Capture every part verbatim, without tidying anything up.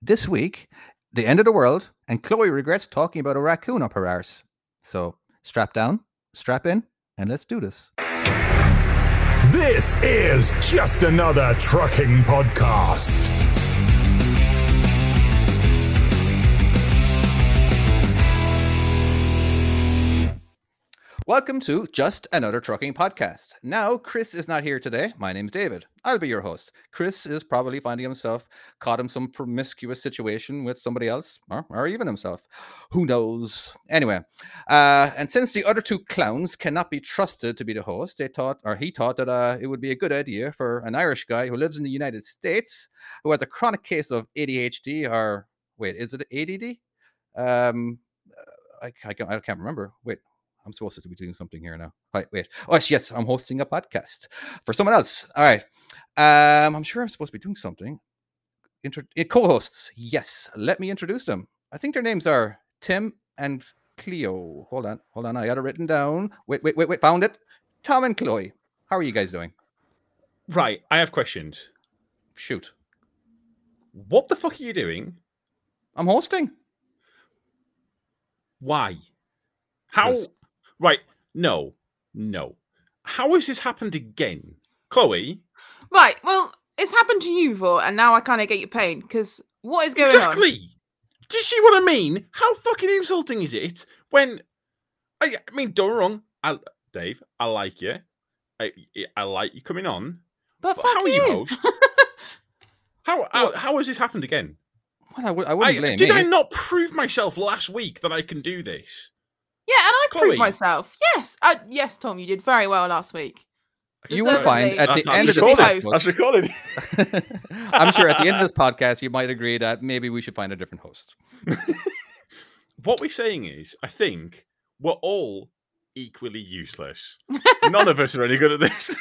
This week, the end of the world, and Chloe regrets talking about a raccoon up her arse. So strap down, strap in, and let's do this. This is Just Another Trucking Podcast. Welcome to Just Another Trucking Podcast. Now, Chris is not here today. My name's David. I'll be your host. Chris is probably finding himself caught in some promiscuous situation with somebody else, or, or even himself. Who knows? Anyway, uh, and since the other two clowns cannot be trusted to be the host, they thought, or he thought that uh, it would be a good idea for an Irish guy who lives in the United States, who has a chronic case of A D H D, or wait, is it A D D? Um, I, I, I can't remember. Wait. I'm supposed to be doing something here now. All right, wait. Oh, yes, I'm hosting a podcast for someone else. All right. Um, I'm sure I'm supposed to be doing something. Intro- co-hosts. Yes. Let me introduce them. I think their names are Tim and Cleo. Hold on. Hold on. I got it written down. Wait, wait, wait, wait. Found it. Tom and Chloe. How are you guys doing? Right. I have questions. Shoot. What the fuck are you doing? I'm hosting. Why? How... Right, no, no. How has this happened again? Chloe? Right, well, it's happened to you, Vaught, and now I kind of get your pain, because what is going exactly. on? Exactly! Do you see what I mean? How fucking insulting is it when... I, I mean, don't wrong, I, Dave, I like you. I, I like you coming on. But, but fuck how you. Are you host? how, how, how has this happened again? Well, I, w- I wouldn't I, blame Did me. I not prove myself last week that I can do this? Yeah, and I've Chloe. proved myself. Yes, uh, yes, Tom, you did very well last week. You will find at the that's end of this podcast... That's recorded. I'm sure at the end of this podcast, you might agree that maybe we should find a different host. What we're saying is, I think, we're all equally useless. None of us are any good at this.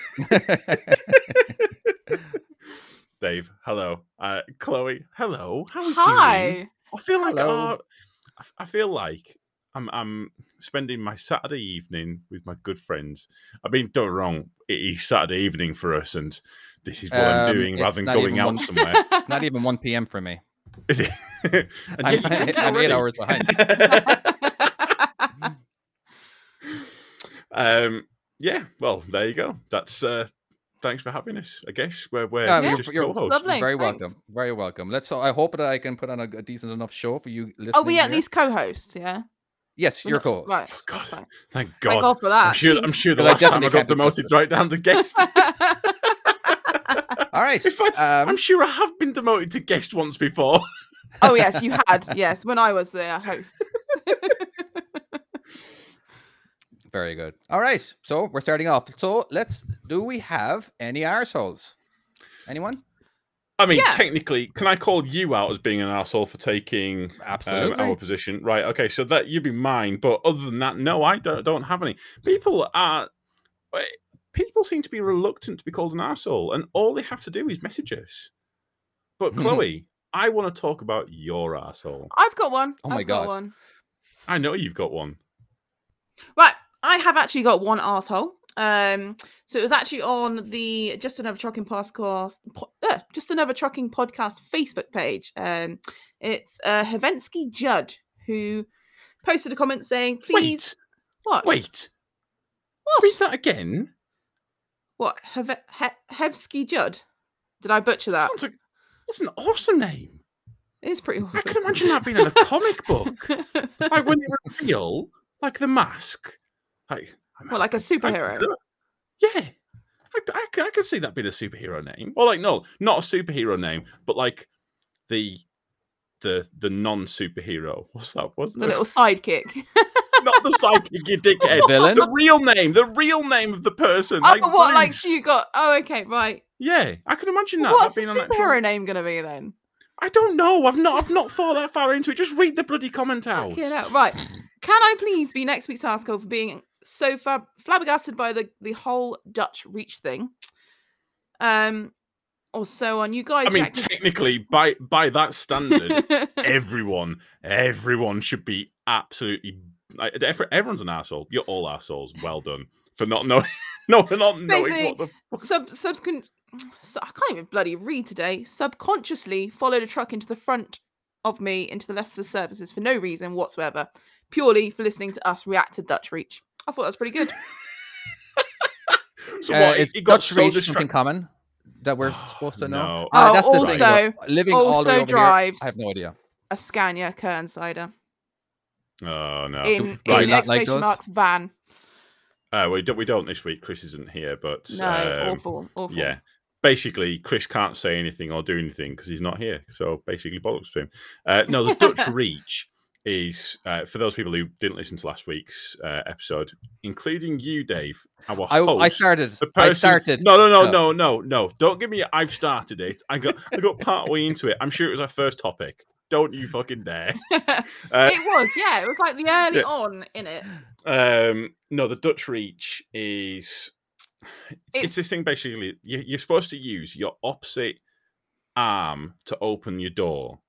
Dave, hello. Uh, Chloe, hello. How are you Hi. Doing? I feel like... Uh, I feel like... I'm, I'm spending my Saturday evening with my good friends. I mean, don't wrong, it is Saturday evening for us, and this is what um, I'm doing rather than going out one, somewhere. It's not even one p.m. for me. Is it? I'm, I, I'm eight hours behind. um, yeah, well, there you go. That's uh, thanks for having us, I guess. We're, we're um, just you're, co-hosts. Lovely. Very thanks. welcome. Very welcome. Let's. I hope that I can put on a, a decent enough show for you listening. Are we at here. least co-hosts, yeah? Yes, you're co-host. Right. Oh, God. Thank God. Thank God for that. I'm sure, I'm sure the last time I got demoted right down to guest. All right. In fact, um, I'm sure I have been demoted to guest once before. Oh, yes, you had. Yes, when I was the host. Very good. All right. So we're starting off. So let's, do we have any arseholes? Anyone? I mean, yeah. Technically, can I call you out as being an arsehole for taking um, our position? Right, okay, so that you'd be mine. But other than that, no, I don't don't have any. People are people seem to be reluctant to be called an arsehole, and all they have to do is message us. But Chloe, I want to talk about your arsehole. I've got one. Oh my I've God. Got one. I know you've got one. Right, I have actually got one arsehole. Um, so it was actually on the Just Another Trucking Podcast, po- uh, Just Another Trucking Podcast Facebook page. Um, it's uh, Hevsky Judd who posted a comment saying, "Please, wait, what? Wait, what? Read that again. What? Hevsky he- Judd? Did I butcher that? Sounds like that's an awesome name. It's pretty awesome. I can imagine that being in a comic book, like when you reveal like the mask, like." I'm well, happy. Like a superhero. I, yeah. I, I, I can see that being a superhero name. Or like, no, not a superhero name, but like the the the non-superhero. What's that? What's the, the little sidekick. Not the sidekick, you dickhead. Villain? The real name. The real name of the person. Oh, like what? Bruce. Like, so you got... Oh, okay, right. Yeah, I can imagine that. What's that being the superhero actual... name going to be then? I don't know. I've not I've not thought that far into it. Just read the bloody comment out. out. Right. Can I please be next week's arsehole for being... so fab- flabbergasted by the, the whole Dutch Reach thing. Um, or so on. You guys... I mean, practice- technically, by by that standard, everyone, everyone should be absolutely... Like, everyone's an asshole. You're all assholes. Well done. For not knowing, no, for not knowing what the fuck... Sub, subsequent, so I can't even bloody read today. Subconsciously followed a truck into the front of me into the Leicester services for no reason whatsoever, purely for listening to us react to Dutch Reach. I thought that was pretty good. So uh, what, is it Dutch Reach so something common that we're supposed to know? No. Uh, oh, that's also, the thing. Living also all the way over drives here, I have no idea. A Scania Kernsider. Oh, no. In, right. in exclamation like marks van. Uh, we, do, we don't this week. Chris isn't here, but... No, um, awful, awful. Yeah. Basically, Chris can't say anything or do anything because he's not here. So basically, bollocks to him. Uh, no, the Dutch Reach is, uh, for those people who didn't listen to last week's uh, episode, including you, Dave, our I, host. I started. The person, I started. No, no, no, no, no, no. Don't give me a, I've started it. I got I got part way into it. I'm sure it was our first topic. Don't you fucking dare. Uh, it was, yeah. It was like the early yeah. on in it. Um, no, the Dutch Reach is... It's, it's this thing, basically, you, you're supposed to use your opposite arm to open your door.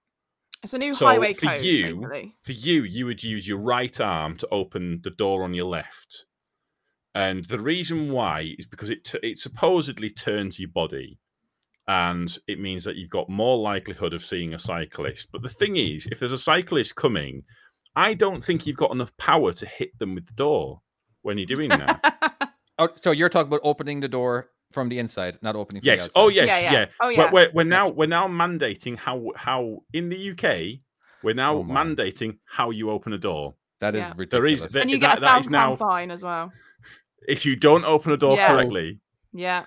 It's a new so highway for code, you, basically. For you, you would use your right arm to open the door on your left. And the reason why is because it t- it supposedly turns your body. And it means that you've got more likelihood of seeing a cyclist. But the thing is, if there's a cyclist coming, I don't think you've got enough power to hit them with the door when you're doing that. Oh, so you're talking about opening the door from the inside, not opening from yes. the outside. Oh, yes. Yeah. yeah. yeah. Oh, yeah. We're, we're, we're, now, we're now mandating how, how in the U K, we're now oh, mandating how you open a door. That is yeah. ridiculous. There is, there, and you that, get a thousand pound fine as well. If you don't open a door yeah. correctly. Yeah.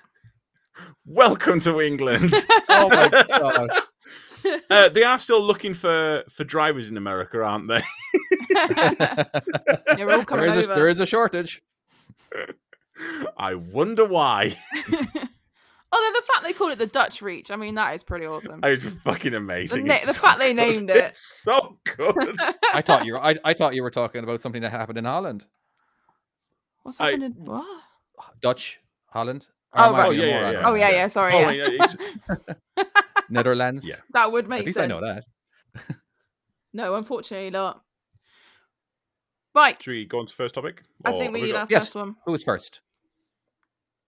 Welcome to England. Oh my god! Uh, they are still looking for, for drivers in America, aren't they? They're all coming there, is over. A, there is a shortage. I wonder why. Although the fact they call it the Dutch Reach, I mean, that is pretty awesome. It's fucking amazing. The, na- it's the so fact good. They named it. It's so good. I thought you were. I, I thought you were talking about something that happened in Holland. What's happened I, in what? Dutch Holland. Oh, right. oh, yeah, yeah, yeah. oh yeah, yeah. Sorry, oh, yeah. Yeah, Netherlands. Yeah. That would make sense. At least sense. I know that. No, unfortunately not. Right. Should we go on to the first topic? I think we need our first one. Who was first?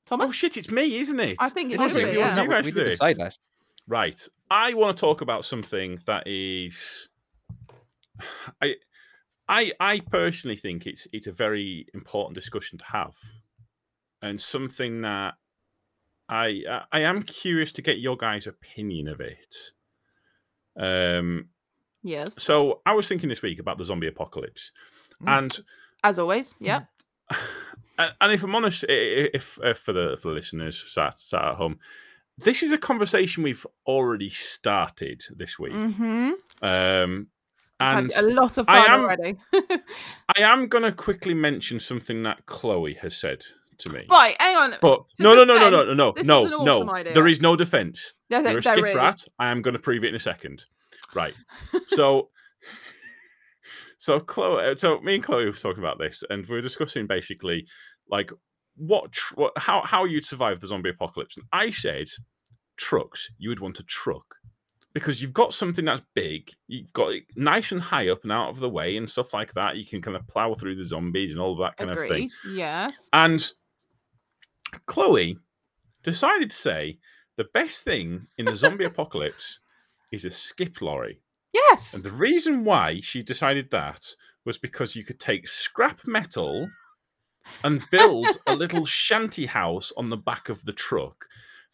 Thomas. Oh shit! It's me, isn't it? I think it is. It, yeah. no, we did decide that. Right. I want to talk about something that is. I, I, I personally think it's it's a very important discussion to have, and something that. I I am curious to get your guys' opinion of it. Um, yes. So I was thinking this week about the zombie apocalypse, mm. and as always, yeah. And if I'm honest, if, if for the for the listeners sat, sat at home, this is a conversation we've already started this week. Mm-hmm. Um, and I've had a lot of fun I am, already. I am going to quickly mention something that Chloe has said. To me. Right, hang on. But no, no, no, no, no, no, no, no, no, awesome no. There is no defense. No, no, You're a skip is. rat. I am going to prove it in a second. Right. So, so Chloe, so me and Chloe were talking about this, and we were discussing basically like what, tr- what how, how you'd survive the zombie apocalypse. And I said, trucks. You would want a truck because you've got something that's big. You've got it nice and high up and out of the way and stuff like that. You can kind of plow through the zombies and all that kind Agreed. of thing. Yes. And Chloe decided to say the best thing in the zombie apocalypse is a skip lorry. Yes. And the reason why she decided that was because you could take scrap metal and build a little shanty house on the back of the truck,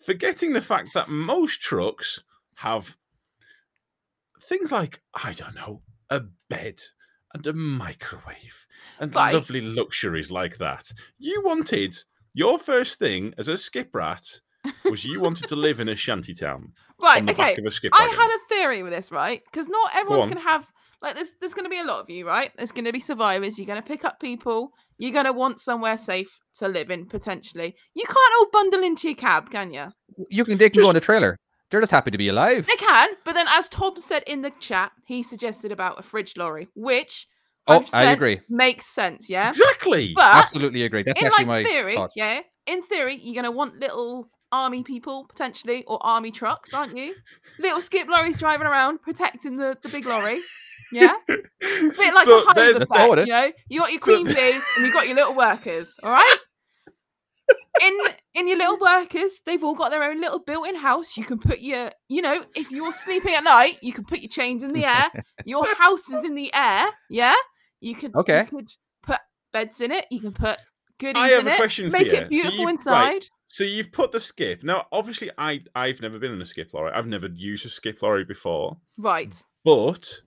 forgetting the fact that most trucks have things like, I don't know, a bed and a microwave and Bye. lovely luxuries like that. You wanted... Your first thing as a skip rat was you wanted to live in a shanty town. Right, on the okay. back of a skip I wagon. Had a theory with this, right? Because not everyone's Go on. gonna have like there's there's gonna be a lot of you, right? There's gonna be survivors, you're gonna pick up people, you're gonna want somewhere safe to live in, potentially. You can't all bundle into your cab, can you? You can they can just... go in a trailer. They're just happy to be alive. They can, but then as Tom said in the chat, he suggested about a fridge lorry, which Oh, I agree. Makes sense, yeah? Exactly. But absolutely agree. That's in, actually like, my theory, thought. Yeah. In theory, you're going to want little army people, potentially, or army trucks, aren't you? Little skip lorries driving around, protecting the, the big lorry. Yeah? A bit like so a hive effect, you know? You got your queen bee, so... and you got your little workers, all right? in in your little workers, they've all got their own little built-in house. You can put your, you know, if you're sleeping at night, you can put your chains in the air. Your house is in the air. Yeah, you could. Okay. You could put beds in it. You can put goodies I have in a it. Question Make for you. It beautiful so inside. Right, so you've put the skip. Now, obviously, I I've never been in a skip lorry. I've never used a skip lorry before. Right. But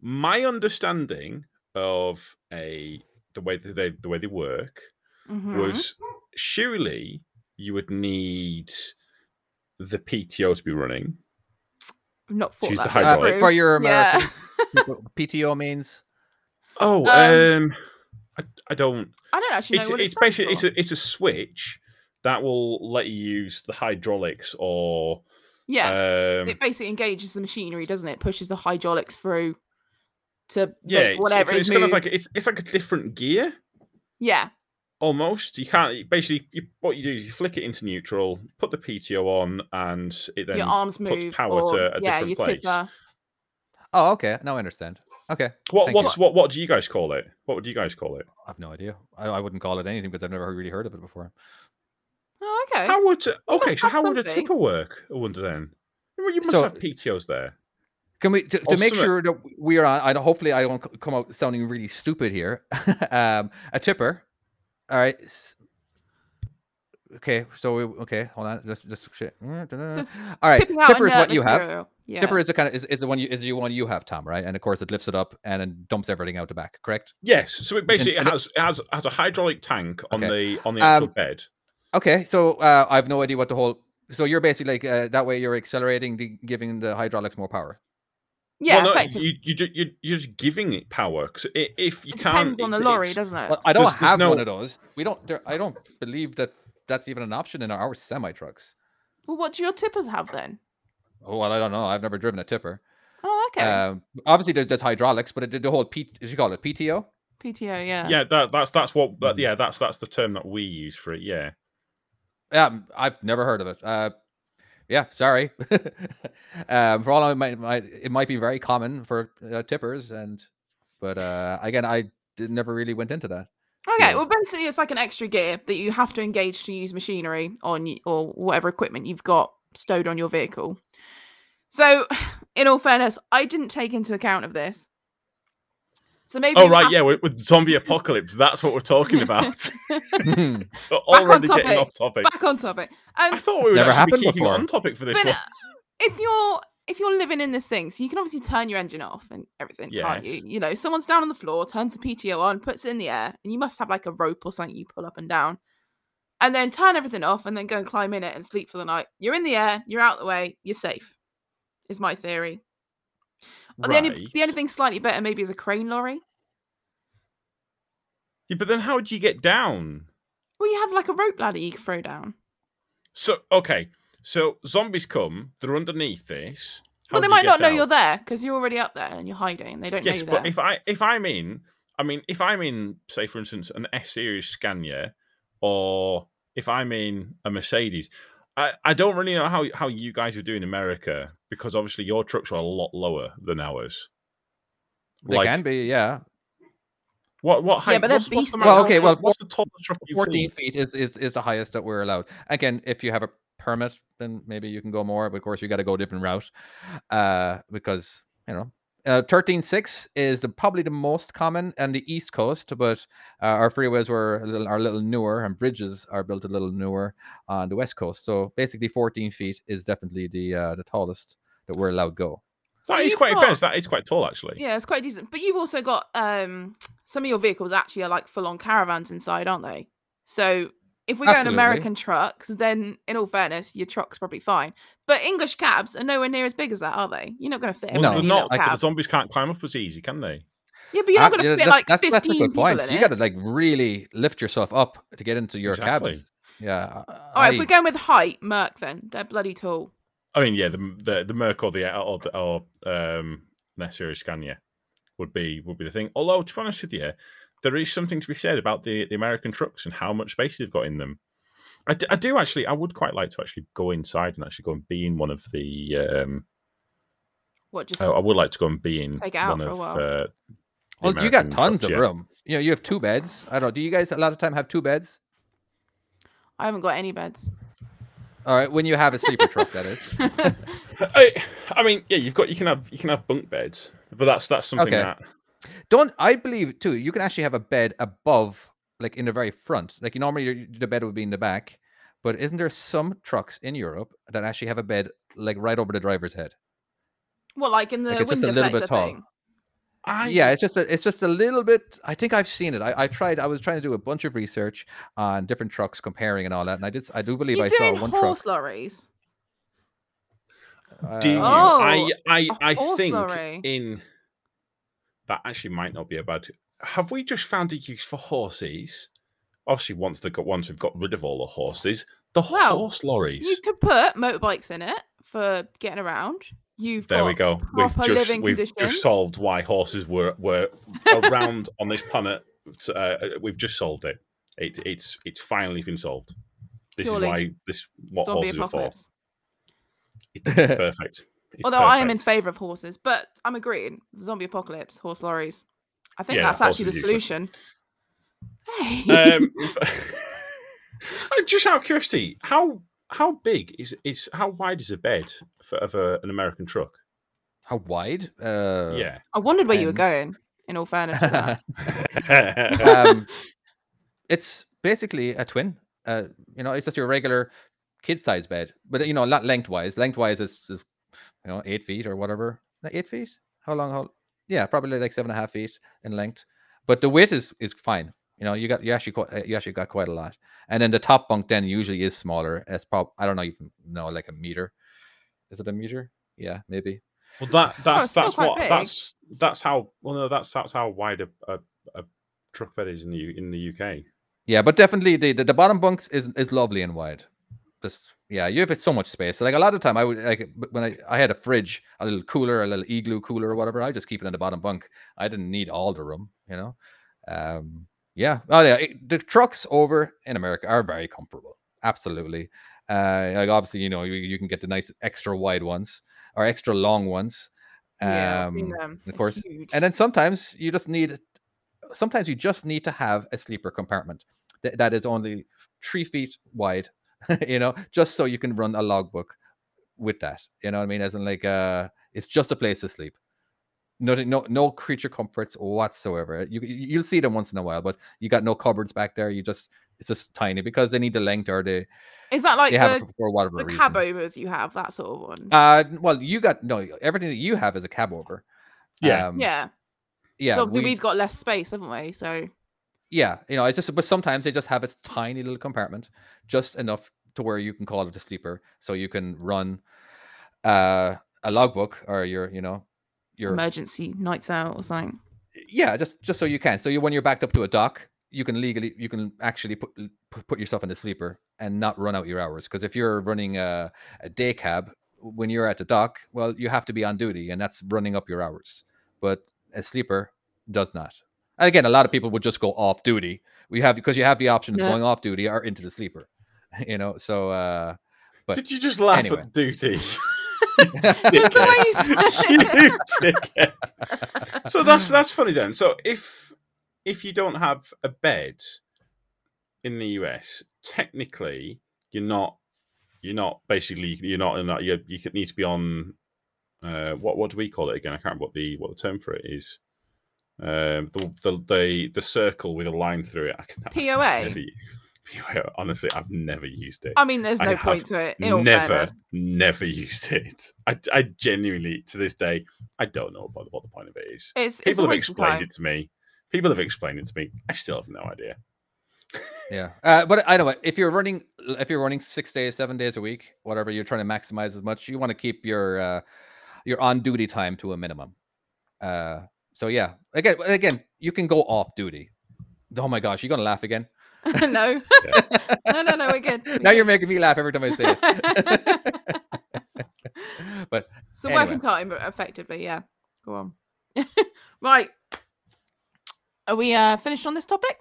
my understanding of a the way that they the way they work mm-hmm. was surely you would need the P T O to be running. Not for that. Uh, for your American yeah. P T O means. Oh, um, um I, I don't. I don't actually know it's, what it's, it's basically. It's a it's a switch that will let you use the hydraulics or. Yeah, um, it basically engages the machinery, doesn't it? It pushes the hydraulics through to yeah, whatever. It's, it's, it's kind of like it's it's like a different gear. Yeah, almost. You can't basically. You, what you do is you flick it into neutral, put the P T O on, and it then your arms puts move power or, to a yeah, different place. Tipper. Oh, okay. Now I understand. Okay. What what's, what what do you guys call it? What would you guys call it? I have no idea. I, I wouldn't call it anything because I've never really heard of it before. Oh, okay. How would okay? So how something. Would a tipper work? I wonder then. You must so, have P T Os there. Can we to, to make sure that we are on? I hopefully I don't come out sounding really stupid here. um, a tipper. All right. Okay. So we, okay. Hold on. Just just shit. So all right. Tipper is what you have. Yeah. Tipper is the kind of is, is the one you is the one you have, Tom, right? And of course it lifts it up and it dumps everything out the back. Correct. Yes. So it basically and, has it has has a hydraulic tank on okay. the on the actual um, bed. Okay, so uh, I have no idea what the whole. So you're basically like uh, that way. You're accelerating, the, giving the hydraulics more power. Yeah, well, no, you you you you're just giving it power. So if you it can't, depends on the lorry, doesn't it? Well, I don't there's, have there's no... one of those. We don't. There, I don't believe that that's even an option in our semi trucks. Well, what do your tippers have then? Oh well, I don't know. I've never driven a tipper. Oh, okay. Um, obviously, there's, there's hydraulics, but it, the whole P. Did you call it P T O? P T O, yeah. Yeah, that, that's that's what. That, yeah, that's that's the term that we use for it. Yeah. Um, I've never heard of it. Uh, yeah, sorry. um, for all I might, might, it might be very common for uh, tippers, and but uh, again, I did, never really went into that. Okay, yeah. Well, basically, it's like an extra gear that you have to engage to use machinery on or whatever equipment you've got stowed on your vehicle. So, in all fairness, I didn't take into account of this. So maybe oh, right, have... yeah, with zombie apocalypse, that's what we're talking about. Already getting off topic. Back on topic. Um, I thought we were actually keeping before. On topic for this but, one. If you're, if you're living in this thing, so you can obviously turn your engine off and everything, yes. Can't you? You know, someone's down on the floor, turns the P T O on, puts it in the air, and you must have like a rope or something you pull up and down, and then turn everything off and then go and climb in it and sleep for the night. You're in the air, you're out the way, you're safe, is my theory. Right. The only the only thing slightly better maybe is a crane lorry. Yeah, but then how would you get down? Well, you have like a rope ladder you can throw down. So okay, so zombies come, they're underneath this. How well, they might not know out? You're there because you're already up there and you're hiding. They don't yes, know you're there. Yes, but if I if I'm in, I mean, if I'm in, say for instance, an S-series Scania, or if I'm in a Mercedes. I, I don't really know how, how you guys are doing in America because obviously your trucks are a lot lower than ours. They like, can be, yeah. What what height? Yeah, but what's, what's the, well, okay, well, what's the tallest truck you've fourteen seen? Feet is, is is the highest that we're allowed. Again, if you have a permit, then maybe you can go more. But of course, you got to go a different route uh, because you know uh, thirteen six is the, probably the most common on the East Coast. But uh, our freeways were a little, are a little newer, and bridges are built a little newer on the West Coast. So basically, fourteen feet is definitely the uh, the tallest that we're allowed to go. That so is quite got, fair. That is quite tall, actually. Yeah, it's quite decent. But you've also got um, some of your vehicles actually are like full-on caravans inside, aren't they? So if we go in American trucks, then in all fairness, your truck's probably fine. But English cabs are nowhere near as big as that, are they? You're not going to fit. Well, no, they're not. Like, the zombies can't climb up as easy, can they? Yeah, but you're not going to yeah, fit like that's, fifteen that's a good point. In you got to like really lift yourself up to get into your exactly. cabs. Yeah. All I, right, if we're going with height, Merc, then they're bloody tall. I mean, yeah, the the, the Merc or the or, or um, S-series Scania would be would be the thing. Although, to be honest with you, there is something to be said about the, the American trucks and how much space they've got in them. I, d- I do actually, I would quite like to actually go inside and actually go and be in one of the. Um, what just? I, I would like to go and be in take it out one for of. A while. Uh, well, American you got tons trucks, of yeah. room. You know, you have two beds. I don't. Do you guys a lot of time have two beds? I haven't got any beds. All right, when you have a sleeper truck, that is. I, I mean, yeah, you've got you can have you can have bunk beds, but that's that's something okay. that don't I believe too. You can actually have a bed above, like in the very front. Like normally, the bed would be in the back, but isn't there some trucks in Europe that actually have a bed like right over the driver's head? Well, like in the like it's window just a little bit tall. Thing. I... Yeah, it's just a, it's just a little bit. I think I've seen it. I, I tried. I was trying to do a bunch of research on different trucks, comparing and all that. And I did. I do believe You're I doing saw one horse truck. Horse lorries. Uh, do you? Oh, I I I think lorry. in that actually might not be a bad. Have we just found a use for horses? Obviously, once they got once we've got rid of all the horses, the well, horse lorries. You could put motorbikes in it for getting around. You've there we go. We've just we've conditions. just solved why horses were were around on this planet. Uh, we've just solved it. it. It's it's finally been solved. This Surely. is why this what Zombie horses apocalypse. are for. It's perfect. It's Although perfect. I am in favour of horses, but I'm agreeing. Zombie apocalypse, horse lorries. I think yeah, that's actually the solution. Hey. Um, just out of curiosity, how. How big is is how wide is a bed for, of a, an American truck? How wide? Uh, yeah, I wondered where and... you were going. In all fairness, um, it's basically a twin. Uh, you know, it's just your regular kid-sized bed, but you know, not lengthwise. Lengthwise is, is you know eight feet or whatever. Like eight feet? How long? How? Yeah, probably like seven and a half feet in length. But the width is is fine. You know, you got you actually quite, you actually got quite a lot, and then the top bunk then usually is smaller. It's probably I don't know even know like a meter. Is it a meter? Yeah, maybe. Well, that that's oh, that's what big. that's that's how well no that's that's how wide a, a, a truck bed is in the in the U K. Yeah, but definitely the the, the bottom bunks is is lovely and wide. Just yeah, you have so much space. So like a lot of time, I would like when I, I had a fridge, a little cooler, a little igloo cooler or whatever. I just keep it in the bottom bunk. I didn't need all the room, you know. Um. Yeah, oh yeah. It, the trucks over in America are very comfortable. Absolutely. Uh, like obviously, you know, you, you can get the nice extra wide ones or extra long ones. Um, yeah, I've seen them. Of course. Huge. And then sometimes you just need, sometimes you just need to have a sleeper compartment that, that is only three feet wide, you know, just so you can run a logbook with that. You know what I mean? As in like, uh, it's just a place to sleep. Nothing, no, no creature comforts whatsoever. You you'll see them once in a while, but you got no cupboards back there. You just it's just tiny because they need the length or they. Is that like the, for whatever the cab overs you have, that sort of one? Uh, well, you got no everything that you have is a cab over. Yeah, um, yeah, yeah. So we, we've got less space, haven't we? So yeah, you know, it's just but sometimes they just have its tiny little compartment, just enough to where you can call it a sleeper, so you can run uh, a logbook or your you know. Your emergency nights out or something. Yeah, just just so you can. So you when you're backed up to a dock, you can legally you can actually put put yourself in the sleeper and not run out your hours. Because if you're running a, a day cab when you're at the dock, well, you have to be on duty, and that's running up your hours. But a sleeper does not. And again, a lot of people would just go off duty. We have because you have the option yeah. of going off duty or into the sleeper. You know. So, uh, but did you just laugh anyway. at duty? So that's that's funny then. So if if you don't have a bed in the U S, technically you're not you're not basically you're not in that you you could need to be on uh, what what do we call it again? I can't remember what the what the term for it is. Um, the the the, the circle with a line through it. I can, P O A. I Honestly, I've never used it. I mean, there's no I point to it. In never, all never used it. I, I genuinely, to this day, I don't know what the, what the point of it is. It's, People it's have explained time. it to me. People have explained it to me. I still have no idea. Yeah, uh, but I know what, if you're running, if you're running six days, seven days a week, whatever, you're trying to maximize as much. You want to keep your uh, your on duty time to a minimum. Uh, so yeah, again, again, you can go off duty. Oh my gosh, you're gonna laugh again. no. Yeah. no, no, no, we're good. We're now good. You're making me laugh every time I say it. But so anyway. Working time effectively, yeah. Go on. Right. Are we uh, finished on this topic?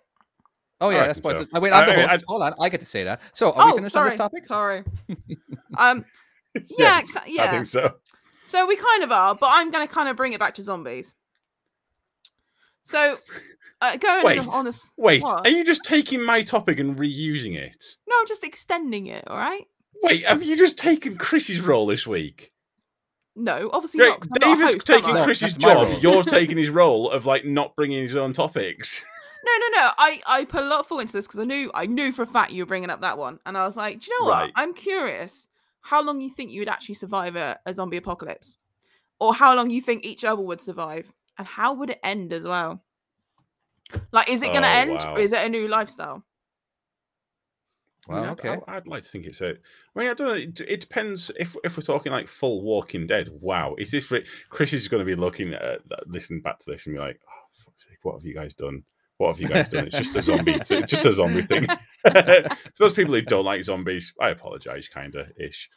Oh yeah, I that's why. So. Oh, wait, I'm the host. Hold on, I get to say that. So are oh, we finished sorry. on this topic? Sorry. um yeah, yes, yeah. I think so. So we kind of are, but I'm gonna kind of bring it back to zombies. So Uh, going wait, honest, wait. What? Are you just taking my topic and reusing it? No, I'm just extending it. All right. Wait, have you just taken Chris's role this week? No, obviously You're, not. David's host, taking no, Chris's job. You're taking his role of like not bringing his own topics. No, no, no. I, I put a lot of thought into this because I knew I knew for a fact you were bringing up that one, and I was like, do you know what? Right. I'm curious how long you think you would actually survive a, a zombie apocalypse, or how long you think each other would survive, and how would it end as well? Like, is it going to oh, end, wow. or is it a new lifestyle? Well, I mean, okay. I'd, I'd like to think it's a. I mean, I don't know. It, it depends if if we're talking like full Walking Dead. Wow, is this for, Chris is going to be looking at listening back to this and be like, "Oh, fuck's sake, what have you guys done? What have you guys done? It's just a zombie. It's just a zombie thing." For those people who don't like zombies, I apologize, kind of ish.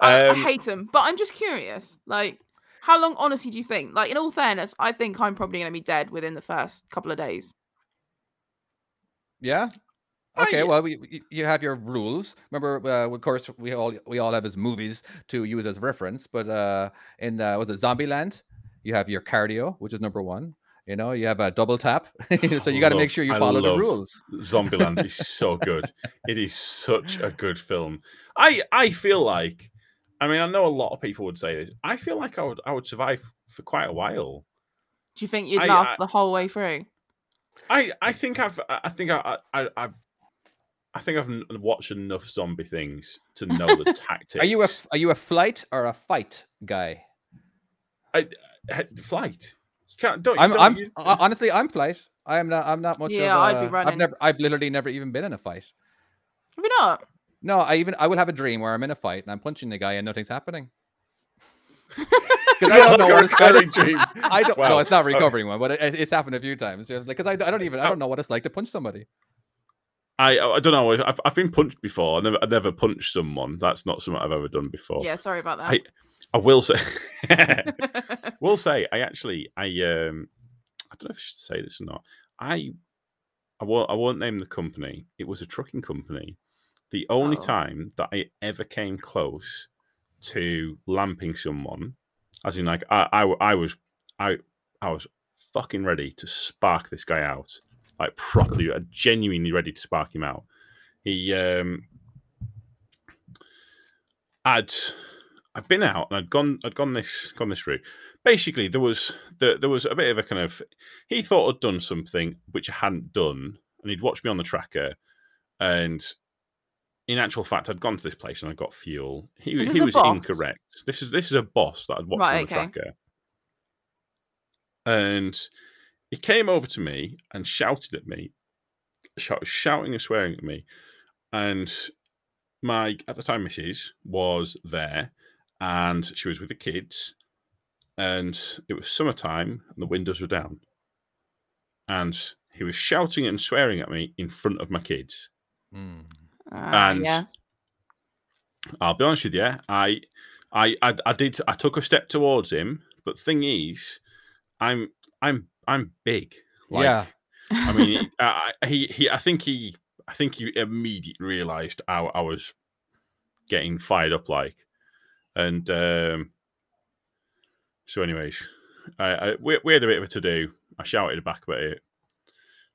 Um, I, I hate them, but I'm just curious. Like, how long, honestly, do you think? Like, in all fairness, I think I'm probably going to be dead within the first couple of days. Yeah. Okay, well, we, you have your rules. Remember, uh, of course, we all we all have as movies to use as reference. But uh, in uh, was it Zombieland? You have your cardio, which is number one. You know, you have a double tap, so you got to make sure you follow the rules. Zombieland is so good. It is such a good film. I I feel like, I mean, I know a lot of people would say this. I feel like I would I would survive for quite a while. Do you think you'd I, laugh I, the whole way through? I I think I've I think I, I I've. I think I've watched enough zombie things to know the tactics. Are you a are you a flight or a fight guy? I, I flight. Can't, don't, I'm, don't I'm, you... Honestly, I'm flight. I am not. I'm not much. Yeah, of a, I'd be running. I've never. I've literally never even been in a fight. Have you not? No, I even. I will have a dream where I'm in a fight and I'm punching the guy and nothing's happening. Because I don't know what it's like. I don't. Wow. No, it's not recovering okay. one, but it, it's happened a few times. Because I, I don't even. I don't know what it's like to punch somebody. I I don't know. I've I've been punched before. I never I never punched someone. That's not something I've ever done before. Yeah, sorry about that. I, I will say, will say. I actually I um I don't know if I should say this or not. I I won't I won't name the company. It was a trucking company. The only oh. time that I ever came close to lamping someone, as in like I I, I was I I was fucking ready to spark this guy out. Like properly, genuinely ready to spark him out. He, um, I'd, I'd been out and I'd gone, I'd gone this, gone this route. Basically, there was, there, there was a bit of a kind of. He thought I'd done something which I hadn't done, and he'd watched me on the tracker. And in actual fact, I'd gone to this place and I got fuel. He, he was boss? incorrect. This is this is a boss that I'd watched right, on the okay. tracker. And he came over to me and shouted at me, shout, shouting and swearing at me. And my, at the time, missus was there and she was with the kids. And it was summertime and the windows were down. And he was shouting and swearing at me in front of my kids. Mm. Uh, and yeah. I'll be honest with you, I, I, I, I did, I took a step towards him. But thing is, I'm, I'm, I'm big. Like, yeah. I mean, I, he, he, I think he, I think he immediately realized how I was getting fired up. Like, and um, so, anyways, I, I, we, we had a bit of a to do. I shouted back about it,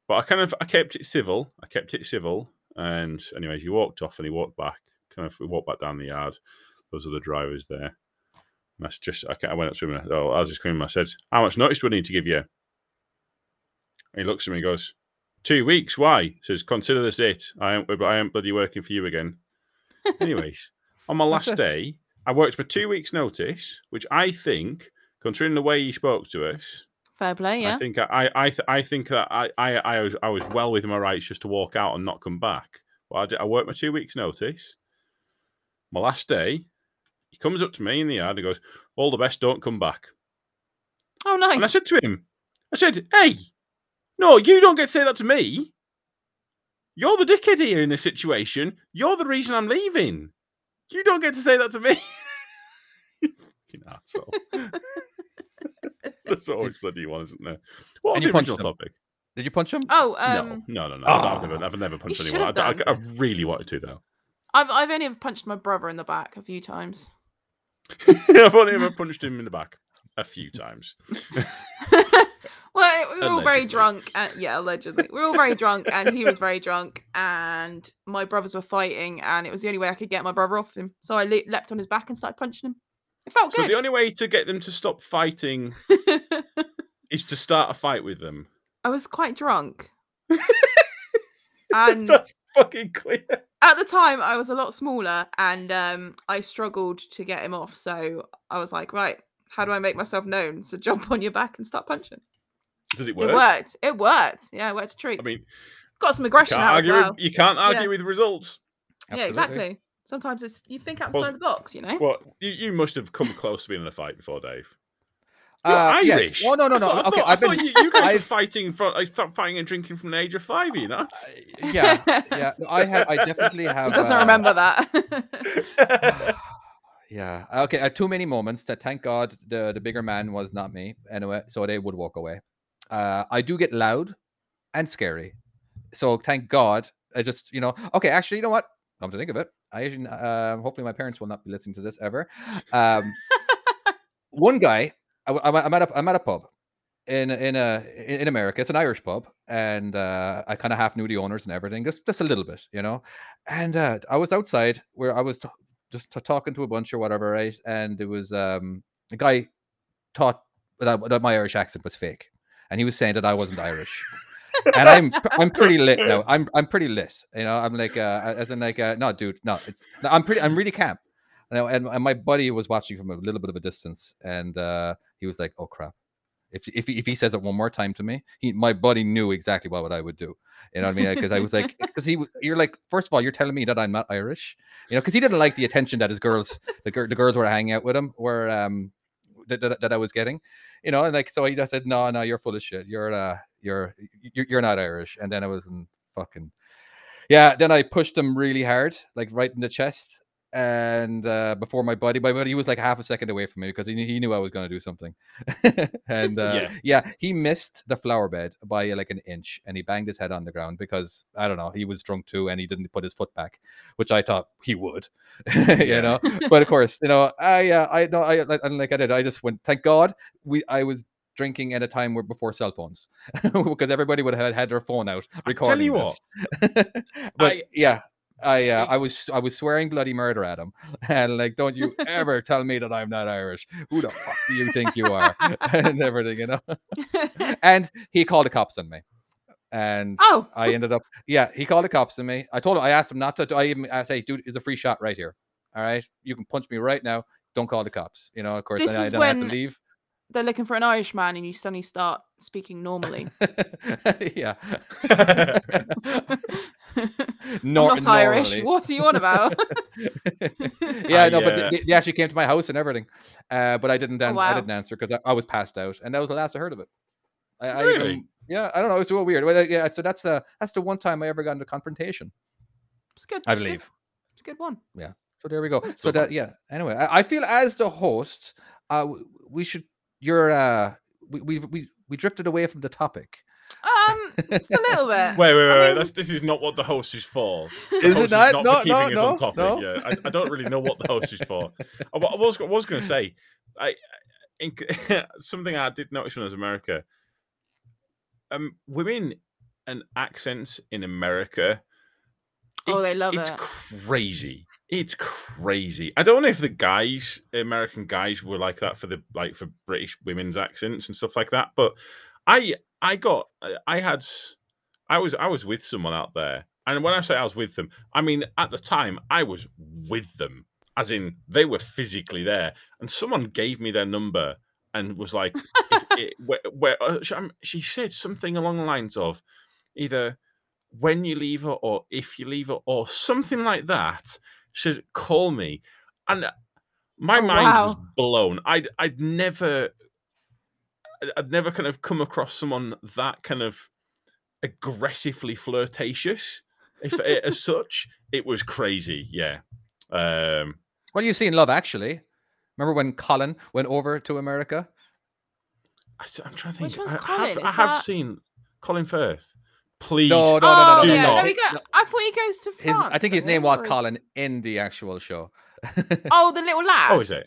but I kind of, I kept it civil. I kept it civil. And anyways, he walked off and he walked back. Kind of, we walked back down the yard. Those are the drivers there. That's just, I, I went up to him and I, oh, I was just coming. I said, how much notice do I need to give you? And he looks at me and goes, two weeks, why? He says, consider this it. I ain't, I ain't bloody working for you again. Anyways, on my last day, I worked for two weeks' notice, which I think, considering the way he spoke to us, fair play, yeah. I think I, I, th- I think that I, I, I was, I was well within my rights just to walk out and not come back. But I, did, I worked my two weeks' notice. My last day. He comes up to me in the yard and goes, all the best, don't come back. Oh, nice. And I said to him, I said, hey, no, you don't get to say that to me. You're the dickhead here in this situation. You're the reason I'm leaving. You don't get to say that to me. You fucking asshole. That's always bloody one, isn't there? What was the original topic? Did you punch him? Oh, um... no, no, no, no. Oh. I've, never, I've never punched you anyone. I, I, I really wanted to, though. I've, I've only ever punched my brother in the back a few times. I've only ever punched him in the back a few times. Well, we were allegedly. all very drunk. And, yeah, allegedly. We were all very drunk, and he was very drunk, and my brothers were fighting, and it was the only way I could get my brother off him. So I le- leapt on his back and started punching him. It felt good. So the only way to get them to stop fighting is to start a fight with them. I was quite drunk. And that's fucking clear. At the time, I was a lot smaller, and um, I struggled to get him off. So I was like, right, how do I make myself known? So jump on your back and start punching. Did it work? It worked. It worked. Yeah, it worked a treat. I mean, got some aggression out as well. With, you can't argue yeah. with results. Absolutely. Yeah, exactly. Sometimes it's you think outside well, the box, you know. Well, you, you must have come close to being in a fight before, Dave. Uh, You're Irish. Yes. Well, no, no, no. I thought, okay, I thought, I've I thought been... you, you guys I've... were fighting from, I stopped fighting and drinking from the age of five. You know. Uh, yeah, yeah. I have. I definitely have. He doesn't uh... remember that. Yeah. Okay. Uh, too many moments that, thank God, the the bigger man was not me. Anyway, so they would walk away. Uh, I do get loud and scary. So thank God. I just, you know. Okay. Actually, you know what? Come to think of it, I uh, hopefully my parents will not be listening to this ever. Um, one guy. I, I'm at a I'm at a pub in in a in America. It's an Irish pub, and uh, I kind of half knew the owners and everything, just just a little bit, you know. And uh, I was outside where I was t- just t- talking to a bunch or whatever, right? And it was um, a guy thought that, that my Irish accent was fake, and he was saying that I wasn't Irish. And I'm I'm pretty lit now. I'm I'm pretty lit, you know. I'm like uh, as in like uh, no, dude, no. It's I'm pretty. I'm really camp. And, and my buddy was watching from a little bit of a distance, and uh, he was like, "Oh crap! If if if he says it one more time to me, he my buddy knew exactly what, what I would do." You know what I mean? Because I was like, "Because he, you're like, first of all, you're telling me that I'm not Irish, you know?" Because he didn't like the attention that his girls, the, the girls were hanging out with him, were um that, that, that I was getting, you know. And like, so he just said, "No, no, you're full of shit. You're uh, you're you're, you're not Irish." And then I was in fucking yeah. Then I pushed him really hard, like right in the chest. And uh, before my buddy, my buddy was like half a second away from me because he, he knew I was going to do something. And uh, yeah. yeah, he missed the flower bed by like an inch, and he banged his head on the ground because, I don't know, he was drunk too, and he didn't put his foot back, which I thought he would, you know. But of course, you know, I, uh, I know, I, I like I did, I just went, thank God we, I was drinking at a time where before cell phones, because everybody would have had their phone out recording. I tell you what, but I... yeah. I uh, I was I was swearing bloody murder at him, and like, don't you ever tell me that I'm not Irish. Who the fuck do you think you are? And everything, you know. And he called the cops on me, and oh, I ended up yeah. He called the cops on me. I told him, I asked him not to. I even I say, dude, it's a free shot right here. All right, you can punch me right now. Don't call the cops. You know, of course, this I, I don't when... have to leave. They're looking for an Irish man, and you suddenly start speaking normally. Yeah. Not, not Irish. What are you on about? yeah, I, no, uh... but they, they actually came to my house and everything. Uh, but I didn't, an- oh, wow. I didn't answer because I, I was passed out, and that was the last I heard of it. I, really? I even, yeah, I don't know. It was real weird. Well, yeah, so that's uh, that's the one time I ever got into confrontation. It's good. I it's believe. Good. It's a good one. Yeah. So there we go. That's so that one. Yeah. Anyway, I, I feel as the host. Uh, we should. You're. Uh, we we we we drifted away from the topic. Um, just a little bit. Wait, wait, wait. I mean... wait. That's, this is not what the host is for. Is it not? Is not no, for keeping no, us no, on topic. No. Yeah, I, I don't really know what the host is for. I, I was I was going to say, I, in, something I did notice when I was in America. Um, women and accents in America. Oh, they love it's it. It's crazy. It's crazy. I don't know if the guys, American guys, were like that for the like for British women's accents and stuff like that. But I, I got, I had, I was, I was with someone out there, and when I say I was with them, I mean at the time I was with them, as in they were physically there. And someone gave me their number and was like, if it, where, where she said something along the lines of either when you leave her or if you leave her or something like that, should call me. And my oh, mind wow. was blown. I'd I'd never I'd never kind of come across someone that kind of aggressively flirtatious, if as such. It was crazy, yeah. Um well, you see in Love Actually. Remember when Colin went over to America? I, I'm trying to think. Which one's I, Colin? I have, I have that... seen Colin Firth. Please, no, no, no, no, no, no. no we go. I thought he goes to France. His, I think his name was Colin in the actual show. Oh, the little lad. Oh, is it?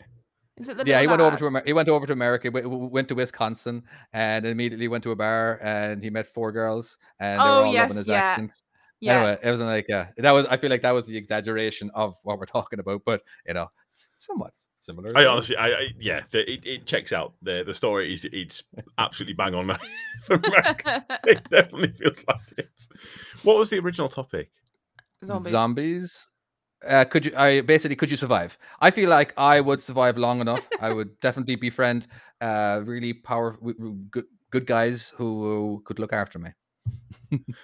Is it the yeah, he went over to Amer- he went over to America, w- went to Wisconsin, and immediately went to a bar, and he met four girls, and oh, they were all yes, loving his yeah. accents. Yes. Anyway, it wasn't like yeah, that was. I feel like that was the exaggeration of what we're talking about, but you know, somewhat similar. I honestly, I, I yeah, the, it, it checks out. the The story is it's absolutely bang on for America. It definitely feels like it. What was the original topic? Zombies. Zombies. Uh, could you? I basically could you survive? I feel like I would survive long enough. I would definitely befriend uh, really powerful, good, good guys who could look after me.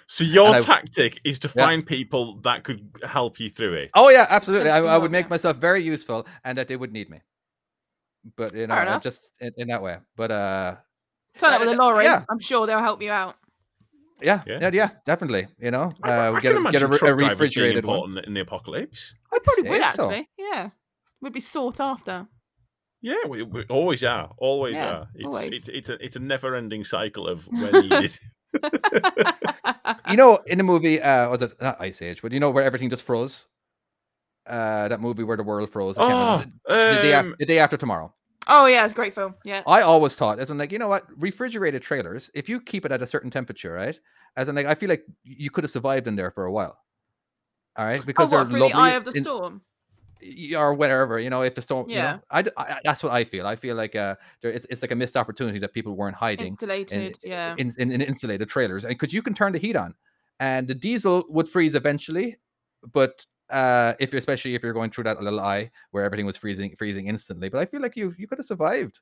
So your I, tactic is to yeah. find people that could help you through it. Oh yeah, absolutely. I, I would make myself very useful, and that they would need me. But you know, just in, in that way. But uh, turn up with a lorry. Yeah. I'm sure they'll help you out. Yeah, yeah, yeah, yeah, definitely. You know, I, uh, I get, can a, get a, a refrigerated one in the apocalypse. I probably would so. actually. Yeah, we'd be sought after. Yeah, we, we always are. Always yeah, are. It's, always. it's it's a it's a never-ending cycle of when needed. You know, in the movie, uh, was it not Ice Age? But you know where everything just froze. Uh, that movie where the world froze. I can't oh, remember. The, um... the, day after, the day after tomorrow. Oh yeah, it's a great film. Yeah, I always thought, as I'm like, you know what, refrigerated trailers, if you keep it at a certain temperature, right? As I'm like, I feel like you could have survived in there for a while. All right, because oh, they're what, lovely the eye of the in, storm, or whatever. You know, if the storm. Yeah, you know, I, I that's what I feel. I feel like uh, there, it's it's like a missed opportunity that people weren't hiding. Insulated, in, yeah, in, in, in insulated trailers, and because you can turn the heat on, and the diesel would freeze eventually, but. Uh, if you're, especially if you're going through that little eye where everything was freezing, freezing instantly. But I feel like you you could have survived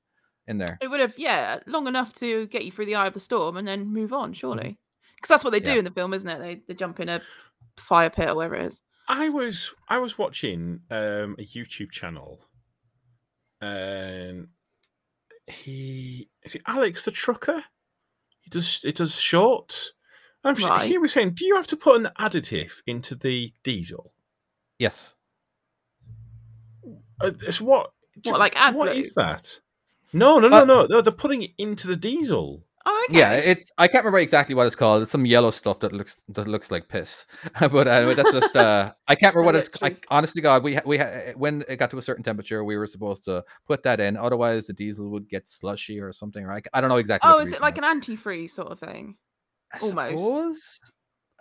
in there. It would have, yeah, long enough to get you through the eye of the storm and then move on, surely. Because that's what they do yeah. in the film, isn't it? They they jump in a fire pit or whatever it is. I was I was watching um, a YouTube channel, and he is it Alex the Trucker? He does it does shorts. I'm right. sure, he was saying, do you have to put an additive into the diesel? Yes. Uh, it's what? What, like ad What blue? Is that? No, no, no, uh, no, no. They're putting it into the diesel. Oh, okay. Yeah, it's. I can't remember exactly what it's called. It's some yellow stuff that looks that looks like piss. But uh, that's just. Uh, I can't remember what it's. I, honestly, God, we ha- we ha- when it got to a certain temperature, we were supposed to put that in. Otherwise, the diesel would get slushy or something. Right? I don't know exactly. Oh, is it like an antifreeze sort of thing? I Almost. Suppose?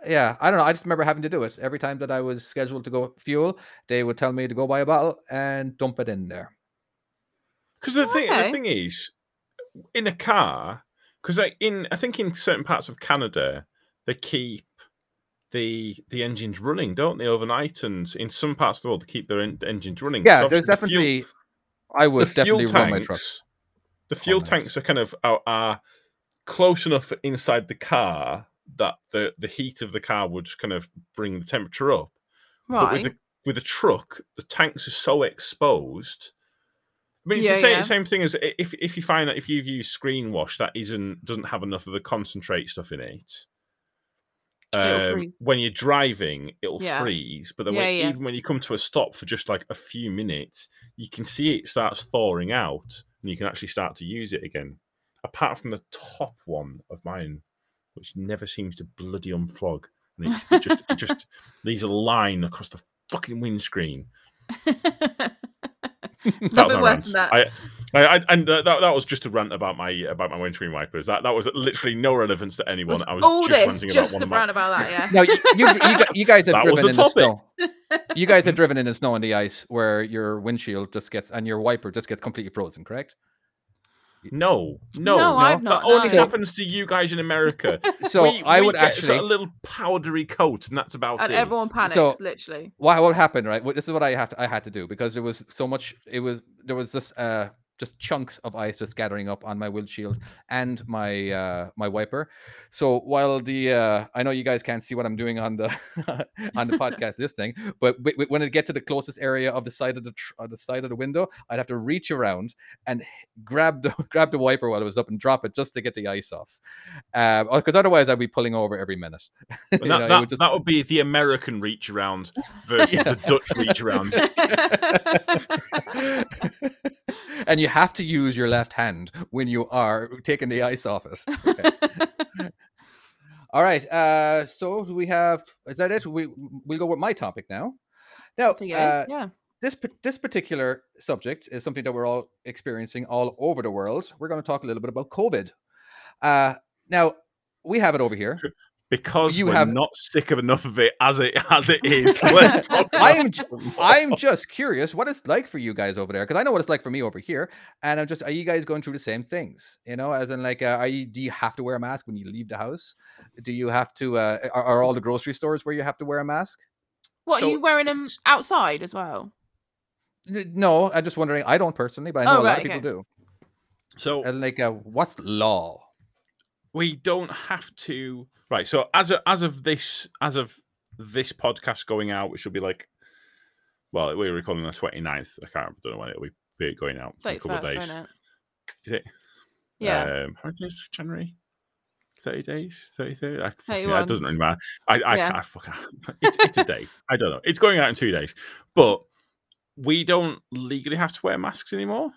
Yeah, I don't know. I just remember having to do it every time that I was scheduled to go fuel. They would tell me to go buy a bottle and dump it in there. Because the okay. thing, the thing is, in a car, because like in I think in certain parts of Canada, they keep the the engines running, don't they, overnight? And in some parts of the world, they keep their en- engines running. Yeah, there's definitely. The fuel, I would definitely tanks, run my truck. The fuel oh, tanks are kind of are, are close enough inside the car. That the, the heat of the car would kind of bring the temperature up. Right. But with the with a truck, the tanks are so exposed. I mean, it's yeah, the same, yeah. same thing as if if you find that if you've used screen wash that isn't doesn't have enough of the concentrate stuff in it. Um, when you're driving, it'll yeah. freeze. But then yeah, when, yeah. even when you come to a stop for just like a few minutes, you can see it starts thawing out, and you can actually start to use it again. Apart from the top one of mine. Which never seems to bloody unflog, and it, it just it just leaves a line across the fucking windscreen. It's nothing worse than that. I, I, I, and uh, that that was just a rant about my about my windscreen wipers. That that was literally no relevance to anyone. Was I was all just this, ranting just about one rant my... about that. Yeah. No, you you, you, you guys have driven the in topic. the snow. You guys have driven in the snow and the ice, where your windshield just gets and your wiper just gets completely frozen. Correct. No, no, no, I've not, that no. only so, happens to you guys in America. So we, I would we get actually a little powdery coat, and that's about and it. Everyone panics, so, literally. What what happened? Right, well, this is what I have to, I had to do because there was so much. It was there was just uh just chunks of ice just gathering up on my windshield and my uh my wiper. So while the uh I know you guys can't see what I'm doing on the on the podcast, this thing, but w- w- when it get to the closest area of the side of the tr- of the side of the window, I'd have to reach around and grab the grab the wiper while it was up and drop it just to get the ice off, uh because otherwise I'd be pulling over every minute. Well, that, you know, that, would just... that would be the American reach around versus yeah. the Dutch reach around. And you You have to use your left hand when you are taking the ice off it. Okay. All right. Uh, so we have, is that it? We, we'll go with my topic now. Now, uh, yeah. This, this particular subject is something that we're all experiencing all over the world. We're going to talk a little bit about COVID. Uh, now, we have it over here. Because you we're have... not sick of enough of it as it as it is. Let's talk about I am ju- I'm just curious what it's like for you guys over there, because I know what it's like for me over here. And I'm just, are you guys going through the same things? You know, as in like, uh, are you, do you have to wear a mask when you leave the house? Do you have to, uh, are, are all the grocery stores where you have to wear a mask? What, so, are you wearing them outside as well? No, I'm just wondering. I don't personally, but I know oh, right, a lot of people okay. do. So, and like, uh, what's law? We don't have to, right? So, as of, as of this, as of this podcast going out, which will be like, well, we're recording on the twenty-ninth. I can't I don't know when it'll be, be going out. thirty-first, in a couple of days. It? Is it? Yeah. Um, how many days? January. Thirty days. Thirty-three. I, yeah, it doesn't really matter. I, I, yeah. I, I fucking. It's, it's a day. I don't know. It's going out in two days, but. We don't legally have to wear masks anymore.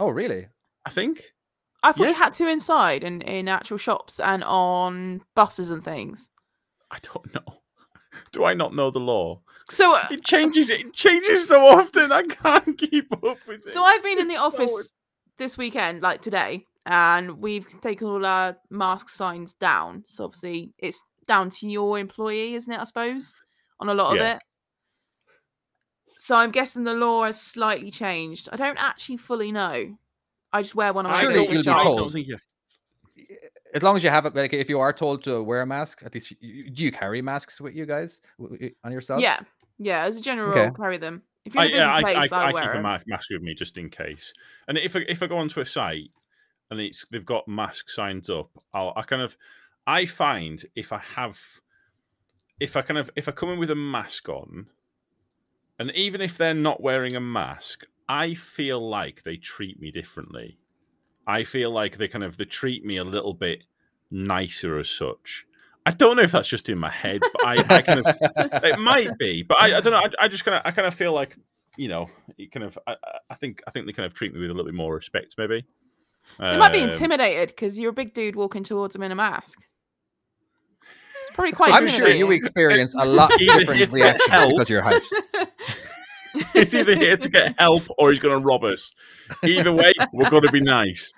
Oh, really? I think. I thought yeah. you had to inside and in, in actual shops and on buses and things. I don't know. Do I not know the law? So uh, it changes. It changes so often. I can't keep up with it. So I've been it's in the so office weird. this weekend, like today, and we've taken all our mask signs down. So obviously, it's down to your employee, isn't it? I suppose on a lot yeah. of it. So I'm guessing the law has slightly changed. I don't actually fully know. I just wear one on my own. Surely you'll be told. As long as you have it, like if you are told to wear a mask, at least you, do you carry masks with you guys on yourself? Yeah, yeah. As a general okay. rule, carry them. If you're in a busy I, place, I, I, I, I wear keep them. a mask with me just in case. And if I, if I go onto a site and it's they've got mask signs up, I'll I kind of I find if I have if I kind of if I come in with a mask on. And even if they're not wearing a mask, I feel like they treat me differently. I feel like they kind of they treat me a little bit nicer as such. I don't know if that's just in my head, but I, I kind of it might be. But I, I don't know. I, I just kind of I kind of feel like you know, it kind of I, I think I think they kind of treat me with a little bit more respect, maybe. They um, might be intimidated because you're a big dude walking towards them in a mask. Probably quite I'm sure you experience a lot different reactions because you're hyped. It's either here to get help or he's going to rob us. Either way, we're going to be nice.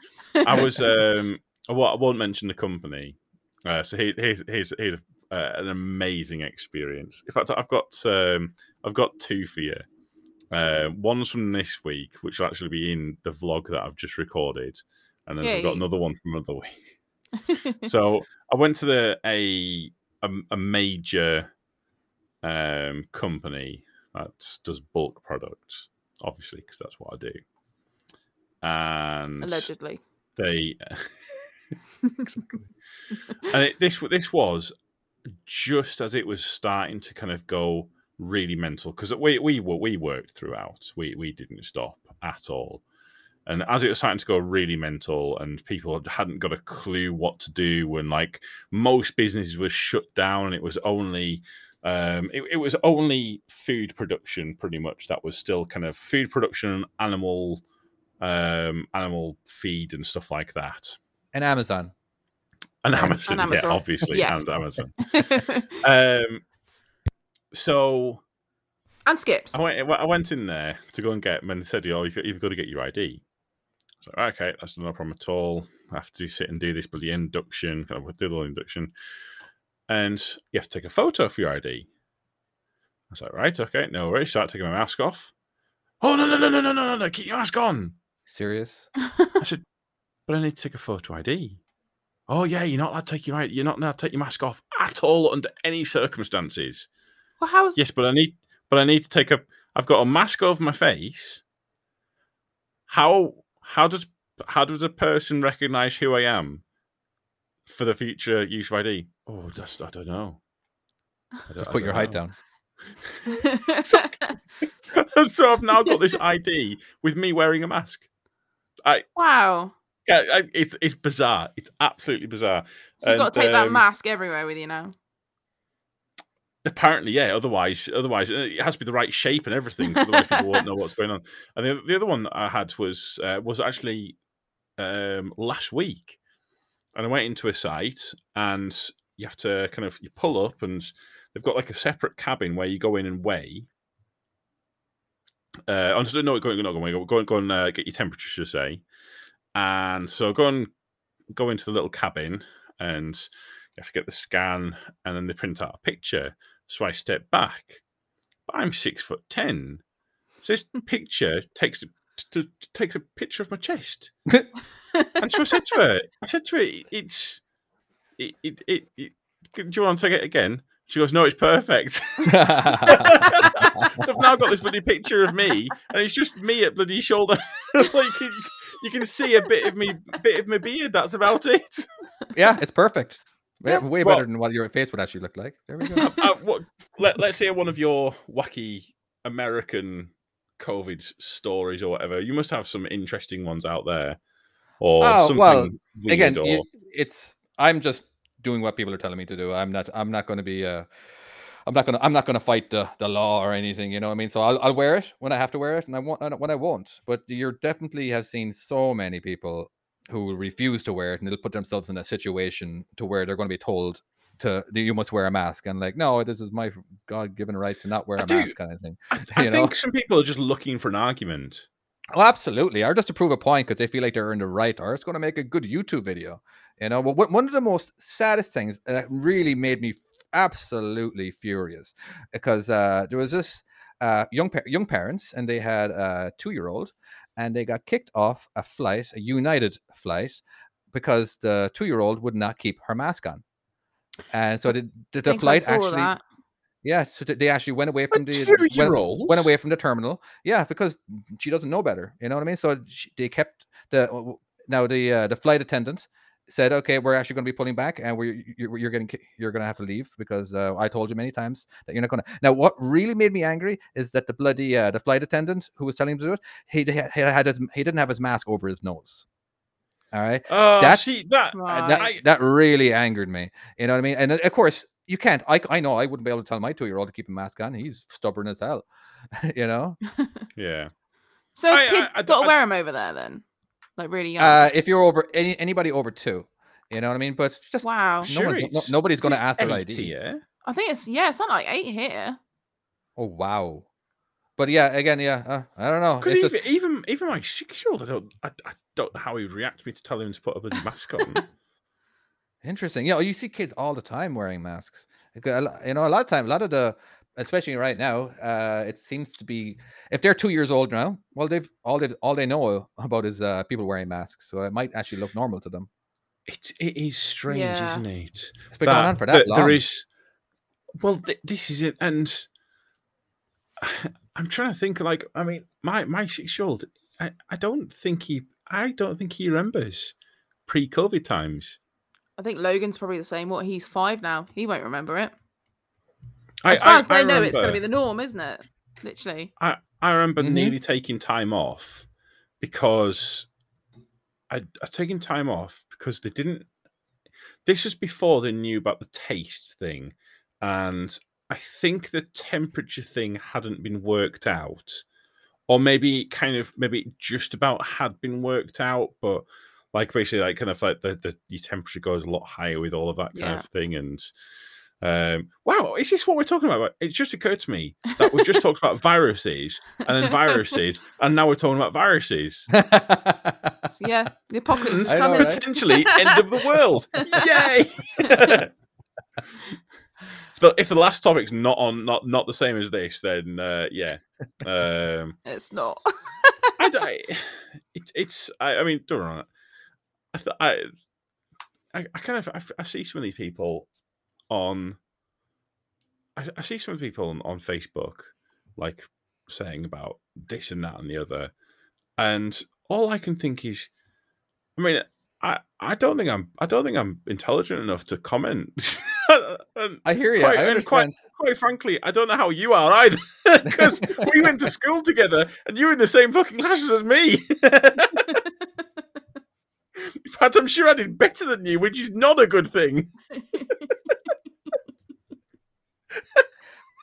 I was, um, I won't mention the company. Uh, so here's here's here's uh, an amazing experience. In fact, I've got um, I've got two for you. Uh, one's from this week, which will actually be in the vlog that I've just recorded, and then Yay. I've got another one from another week. So I went to the a. A, a major um, company that does bulk products, obviously, because that's what I do. And allegedly, they exactly. And it, this this was just as it was starting to kind of go really mental because we we were we worked throughout. We we didn't stop at all. And as it was starting to go really mental and people hadn't got a clue what to do and like most businesses were shut down and it was only um, it, it was only food production pretty much that was still kind of food production, animal, um, animal feed and stuff like that. And Amazon. And Amazon, and Amazon. yeah, obviously. Yes. And Amazon. um, so... And Skips. I went, I went in there to go and get them and they said, oh, you've got, you've got to get your I D. So okay, that's no problem at all. I have to sit and do this bloody induction, kind of do the induction, and you have to take a photo for your I D. I was like, right, okay, no worries. Start taking my mask off. Oh no no no no no no no! Keep your mask on. Serious? I said, but I need to take a photo I D. Oh yeah, you're not allowed to take your you're not allowed to take your mask off at all under any circumstances. Well, how's yes, but I need but I need to take a. I've got a mask over my face. How? How does how does a person recognize who I am for the future use of I D? Oh, that's, I don't know. I don't, I put your height down. so, so I've now got this I D with me wearing a mask. I, wow. I, I, it's it's bizarre. It's absolutely bizarre. So you've and, got to take um, that mask everywhere with you now. Apparently, yeah. Otherwise, otherwise, it has to be the right shape and everything. So otherwise, people won't know what's going on. And the, the other one I had was uh, was actually um, last week, and I went into a site, and you have to kind of you pull up, and they've got like a separate cabin where you go in and weigh, Uh, I'm just no, go on, go on, go on, go on uh, get your temperature, should I say. And so go and go into the little cabin, and you have to get the scan, and then they print out a picture. So I step back, but I'm six foot ten. So this picture takes to, to, takes a picture of my chest. And so I said to her, I said to her, it's, it, it, it, it, do you want to take it again? She goes, no, it's perfect. So I've now got this bloody picture of me, and it's just me at bloody shoulder. Like it, you can see a bit of me, bit of my beard. That's about it. Yeah, it's perfect. Yeah, way well, better than what your face would actually look like. There we go. I, I, what, let, let's hear one of your wacky American COVID stories or whatever. You must have some interesting ones out there, or oh, something. Well, weird again, or... you, it's I'm just doing what people are telling me to do. I'm not. I'm not going to be. Uh, I'm not going to. I'm not going to fight the, the law or anything. You know what I mean? So I'll, I'll wear it when I have to wear it, and I won't when I won't. But you definitely have seen so many people who refuse to wear it, and they'll put themselves in a situation to where they're going to be told to you must wear a mask, and like, no, this is my God-given right to not wear I a do, mask kind of thing. I, I you know? think some people are just looking for an argument. Oh, absolutely. Or just to prove a point because they feel like they're in the right, or it's going to make a good YouTube video. You know, but one of the most saddest things that really made me absolutely furious, because uh, there was this uh, young pa- young parents, and they had a two-year-old, and they got kicked off a flight, a United flight, because the two-year-old would not keep her mask on. And so the, the, the flight actually... Yeah, so they actually went away from the went, went away from the terminal. Yeah, because she doesn't know better. You know what I mean? So she, they kept the now the uh, the flight attendant said, "Okay, we're actually going to be pulling back, and we you're, you're getting you're going to have to leave because uh, I told you many times that you're not going to." Now, what really made me angry is that the bloody uh, the flight attendant who was telling him to do it, he he had his, he didn't have his mask over his nose. All right, uh, that's see, that uh, that, I... that really angered me. You know what I mean? And of course. You can't. I I know I wouldn't be able to tell my two-year-old to keep a mask on. He's stubborn as hell, you know? Yeah. So I, kids I, I, got to wear them over there then? Like really young? Uh, if you're over, any, anybody over two, you know what I mean? But just... Wow. Sure no one, no, nobody's going to ask their I D. Here. I think it's, yeah, it's not like eight here. Oh, wow. But yeah, again, yeah, uh, I don't know. Because even, just... even even my six-year-old, I don't, I, I don't know how he would react to me to tell him to put up a mask on. Interesting. You know, you see kids all the time wearing masks. You know, a lot of time, a lot of the, especially right now, uh, it seems to be if they're two years old now, well, they've all they all they know about is uh, people wearing masks, so it might actually look normal to them. It it is strange, yeah. Isn't it? It's been that, going on for that th- long. There is. Well, th- this is it, and I'm trying to think. Like, I mean, my my six-year-old, I, I don't think he, I don't think he remembers pre-COVID times. I think Logan's probably the same. What, he's five now. He won't remember it. As I, far I, as they I know, remember, it's going to be the norm, isn't it? Literally. I, I remember mm-hmm. nearly taking time off because I I taking time off because they didn't... This was before they knew about the taste thing. And I think the temperature thing hadn't been worked out. Or maybe kind of, maybe just about had been worked out, but... Like basically, like kind of like the, the your temperature goes a lot higher with all of that kind yeah. of thing. And um, wow, is this what we're talking about? It just occurred to me that we just talked about viruses and then viruses, and now we're talking about viruses. Yeah, the apocalypse is coming. Know, right? Potentially end of the world. Yay! if, the, if the last topic's not on, not not the same as this, then uh, yeah, um, it's not. I, I, it, it's. I, I mean, don't run. I, th- I, I, I kind of I, I see so many people on. I, I see some people on, on Facebook, like saying about this and that and the other, and all I can think is, I mean, I, I don't think I'm I don't think I'm intelligent enough to comment. I hear you. Quite, I understand. Quite, quite frankly, I don't know how you are either, because we went to school together, and you were in the same fucking classes as me. In fact, I'm sure I did better than you, which is not a good thing.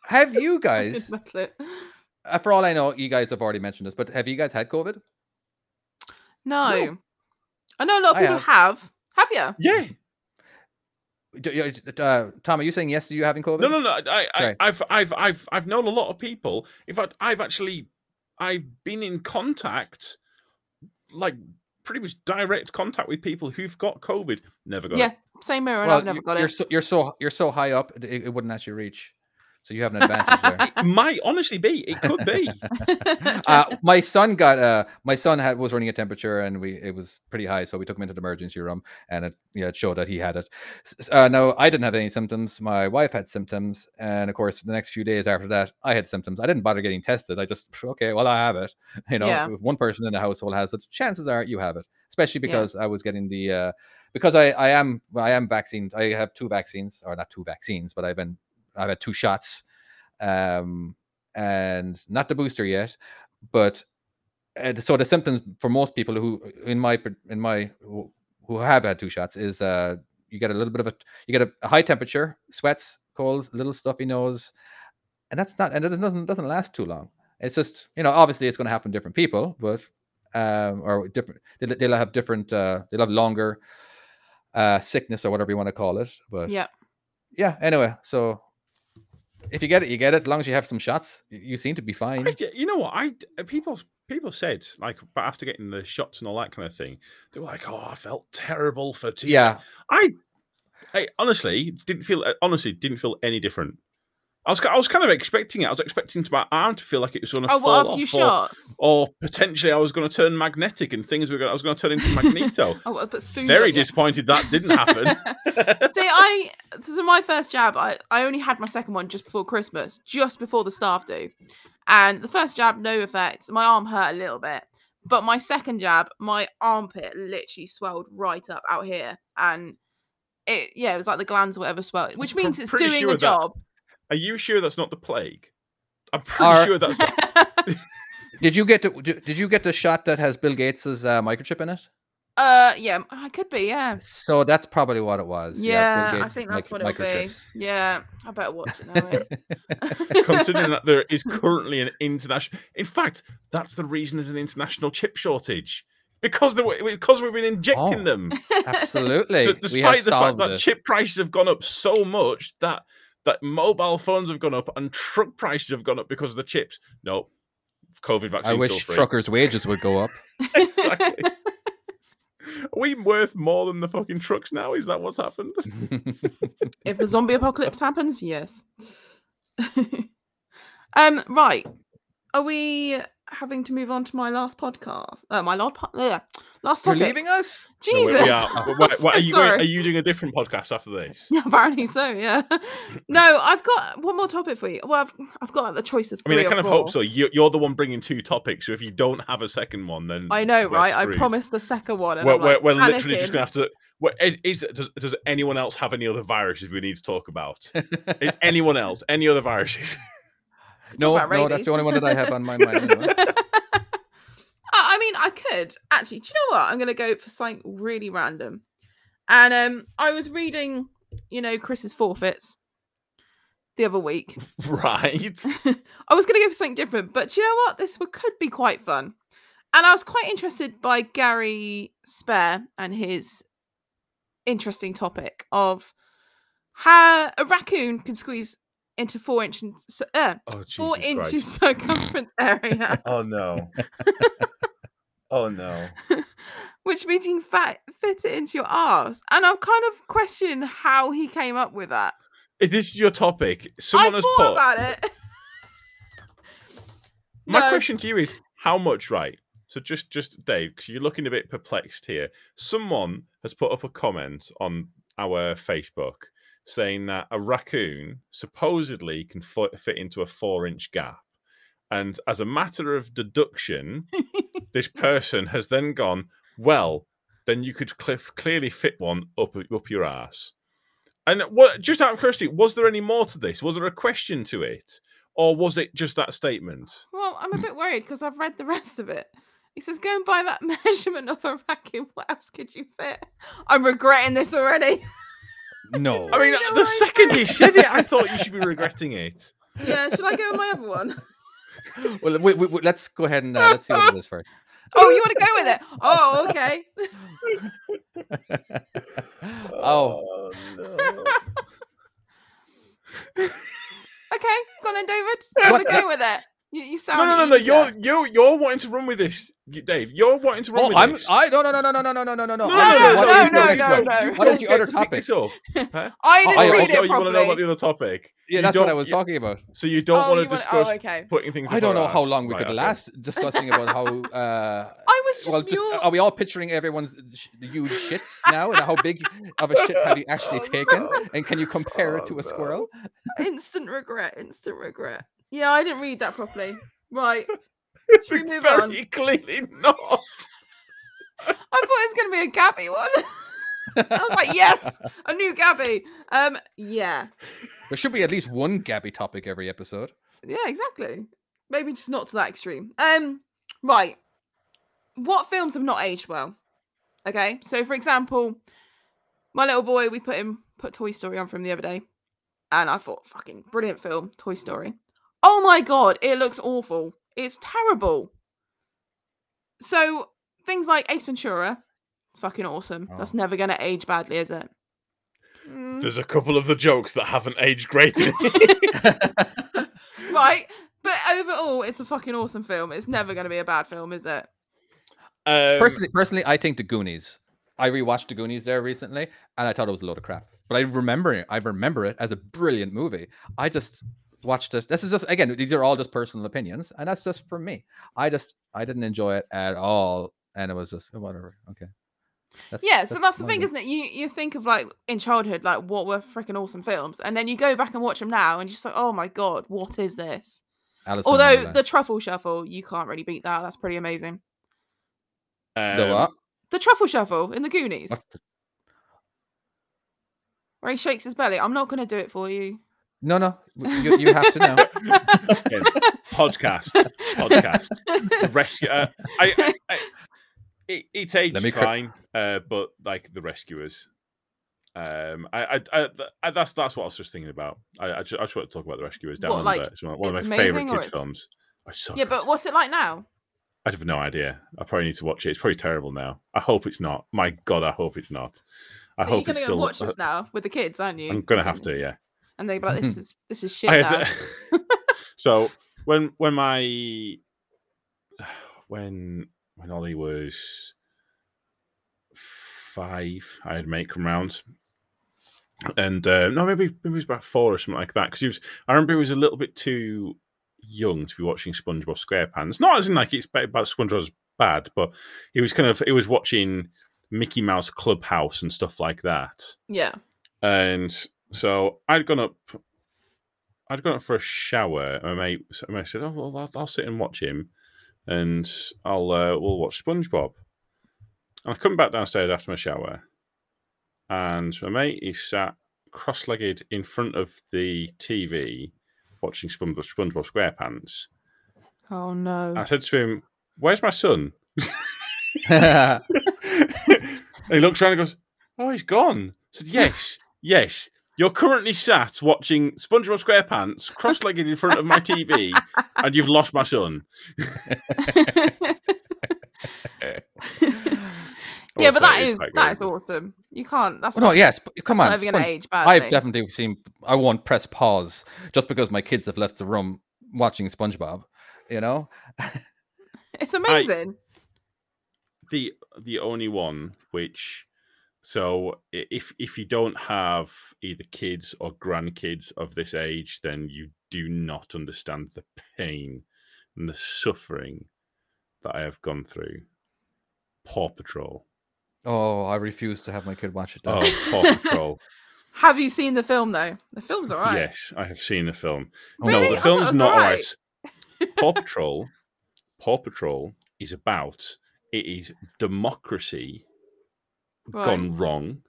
Have you guys, for all I know, you guys have already mentioned this, but have you guys had COVID? No. no. I know a lot of I people have. Have, have you? Yeah. Uh, Tom, are you saying yes to you having COVID? No, no, no. I, I, I've, I've, I've, I've known a lot of people. In fact, I've actually... I've been in contact, like pretty much direct contact with people who've got COVID. Never got yeah, it. Yeah, same here, and well, I've never got you're it. So, you're so you're so high up, it, it wouldn't actually reach. So you have an advantage there. It might honestly be. It could be. uh, my son got. Uh, my son had was running a temperature, and we it was pretty high, so we took him into the emergency room, and it yeah it showed that he had it. Uh, now I didn't have any symptoms. My wife had symptoms, and of course, the next few days after that, I had symptoms. I didn't bother getting tested. I just okay, well, I have it. You know, yeah. If one person in the household has it, chances are you have it. Especially because yeah. I was getting the uh, because I I am I am vaccinated. I have two vaccines, or not two vaccines, but I've been. I've had two shots, um, and not the booster yet, but uh, so the symptoms for most people who in my in my who have had two shots is uh, you get a little bit of a you get a, a high temperature, sweats, colds, a little stuffy nose, and that's not and it doesn't doesn't last too long. It's just you know obviously it's going to happen to different people, but um, or different they'll, they'll have different uh, they'll have longer uh, sickness or whatever you want to call it. But yeah, yeah. Anyway, so. If you get it, you get it. As long as you have some shots, you seem to be fine. I, you know what? I people people said like, but after getting the shots and all that kind of thing, they were like, "Oh, I felt terrible fatigue." Yeah, I, I honestly didn't feel honestly didn't feel any different. I was I was kind of expecting it. I was expecting to my arm to feel like it was going to oh, fall well, off, or, or potentially I was going to turn magnetic and things were going. I was going to turn into Magneto. oh, but very disappointed you. That didn't happen. See, I so my first jab, I, I only had my second one just before Christmas, just before the staff do, and the first jab no effect. My arm hurt a little bit, but my second jab, my armpit literally swelled right up out here, and it yeah, it was like the glands or whatever swelled, which means I'm it's doing sure the that- job. Are you sure that's not the plague? I'm pretty Are... sure that's not... Did you get the, did you get the shot that has Bill Gates's uh, microchip in it? Uh, yeah, it could be, yeah. So that's probably what it was. Yeah, yeah I think that's mic- what it was. Yeah, I better watch it now. Considering that there is currently an international... In fact, that's the reason there's an international chip shortage. Because the because we've been injecting oh, them. Absolutely. D- despite the fact that it. chip prices have gone up so much that... That mobile phones have gone up and truck prices have gone up because of the chips. No, COVID vaccines. I wish free. Truckers' wages would go up. Exactly. Are we worth more than the fucking trucks now? Is that what's happened? If the zombie apocalypse happens, yes. um. Right. Are we having to move on to my last podcast? Uh, my last po- uh, last topic. You're leaving us? Jesus. No, we are. We're, we're, so what, are, you going, are you doing a different podcast after this? Yeah, apparently so, yeah. No, I've got one more topic for you. Well, I've, I've got like, the choice of three I mean, I kind of hope so. You, you're the one bringing two topics, so if you don't have a second one, then I know, right? Screwed. I promised the second one. And we're I'm we're, like, we're literally just going to have to... Is, does, does anyone else have any other viruses we need to talk about? Anyone else? Any other viruses? No, no, that's the only one that I have on my mind. Anyway. I mean, I could actually. Do you know what? I'm going to go for something really random. And um, I was reading, you know, Chris's forfeits the other week. Right. I was going to go for something different, but do you know what? This could be quite fun. And I was quite interested by Gary Spare and his interesting topic of how a raccoon can squeeze into four inch uh, oh, four inches circumference area. Oh no! Oh no! Which means you can fat, fit it into your arse, and I'm kind of questioning how he came up with that. Is this your topic? Someone I has thought put... about it. My no. question to you is how much, right? So just, just Dave, because you're looking a bit perplexed here. Someone has put up a comment on our Facebook saying that a raccoon supposedly can fit into a four-inch gap. And as a matter of deduction, this person has then gone, well, then you could cl- clearly fit one up up your arse. And what, just out of curiosity, was there any more to this? Was there a question to it? Or was it just that statement? Well, I'm a bit worried because I've read the rest of it. He says, go and buy that measurement of a raccoon. What else could you fit? I'm regretting this already. No, I mean no, the I second you said it, I thought you should be regretting it. Yeah, should I go with my other one? Well, we, we, we, let's go ahead and uh, let's see what it is first. Oh, you want to go with it? Oh, okay. oh, no. Okay, go on then, David. You want to go with it? You, you sound. No, no, no, no. You're you you're wanting to run with this, Dave. You're wanting to run oh, with I'm, this. I no no no no no no no no no no no no no no no. What is the other topic? Huh? I didn't oh, read oh, it oh, you want to know about the other topic? Yeah, you that's what I was yeah. talking about. So you don't oh, want to discuss oh, okay. putting things. I don't know how long we could last discussing about how. I was just. Well, just are we all picturing everyone's huge shits now and how big of a shit have you actually taken? And can you compare it to a squirrel? Instant regret. Instant regret. Yeah, I didn't read that properly. Right. Should we move Very on? Clearly not. I thought it was going to be a Gabby one. I was like, yes, a new Gabby. Um, yeah. There should be at least one Gabby topic every episode. Yeah, exactly. Maybe just not to that extreme. Um, right. What films have not aged well? Okay, so for example, my little boy, we put him put Toy Story on for him the other day, and I thought, fucking brilliant film, Toy Story. Oh my god, it looks awful. It's terrible. So, things like Ace Ventura, it's fucking awesome. Oh. That's never going to age badly, is it? Mm. There's a couple of the jokes that haven't aged greatly. Right, but overall, it's a fucking awesome film. It's never going to be a bad film, is it? Um, personally, personally, I think The Goonies. I rewatched The Goonies there recently, and I thought it was a load of crap. But I remember it. I remember it as a brilliant movie. I just... Watch this. This is just again. These are all just personal opinions, and that's just for me. I just I didn't enjoy it at all, and it was just whatever. Okay. That's, yeah. So that's, that's the thing, good. Isn't it? You you think of like in childhood, like what were freaking awesome films, and then you go back and watch them now, and you're just like, oh my god, what is this? Alice Although the Truffle Shuffle, you can't really beat that. That's pretty amazing. Um, the what? The Truffle Shuffle in the Goonies, the... where he shakes his belly. I'm not going to do it for you. No, no, you, you have to know. Okay. Podcast, podcast. The rescuer. I, I, I, it, it's aged fine, uh, but like the rescuers. Um, I, I, I, that's that's what I was just thinking about. I, I, just, I just want to talk about the rescuers down what, under. Like, it's one, one it's of my favorite kids' films. I suck yeah, but what's it like now? I have no idea. I probably need to watch it. It's probably terrible now. I hope it's not. My God, I hope it's not. I so hope you're going to still... watch this now with the kids, aren't you? I'm going to have to, yeah. And they'd be like, this is this is shit. Dad. To... so when when my when when Ollie was five, I had a mate come round, and uh, no, maybe maybe he was about four or something like that. Because he was, I remember he was a little bit too young to be watching SpongeBob SquarePants. Not as in like it's bad, SpongeBob's bad, but he was kind of he was watching Mickey Mouse Clubhouse and stuff like that. Yeah, and. So I'd gone up, I'd gone up for a shower, and my mate, my mate said, "Oh, well, I'll, I'll sit and watch him, and I'll uh, we'll watch SpongeBob." And I come back downstairs after my shower, and my mate is sat cross-legged in front of the T V watching SpongeBob, SpongeBob SquarePants. Oh no! And I said to him, "Where's my son?" And he looks around and goes, "Oh, he's gone." I said, "Yes, yes. You're currently sat watching SpongeBob SquarePants cross-legged in front of my T V, and you've lost my son." Yeah, but that is that is awesome. You can't. That's well, not, no, yes, but come on. Never Sponge, gonna age badly. I've definitely seen. I won't press pause just because my kids have left the room watching SpongeBob. You know, it's amazing. I, the the only one which. So if if you don't have either kids or grandkids of this age, then you do not understand the pain and the suffering that I have gone through. Paw Patrol. Oh, I refuse to have my kid watch it. Though. Oh, Paw Patrol. Have you seen the film, though? The film's all right. Yes, I have seen the film. Really? No, the film's not all right. Paw Patrol, Paw Patrol is about, it is democracy... Right. Gone wrong.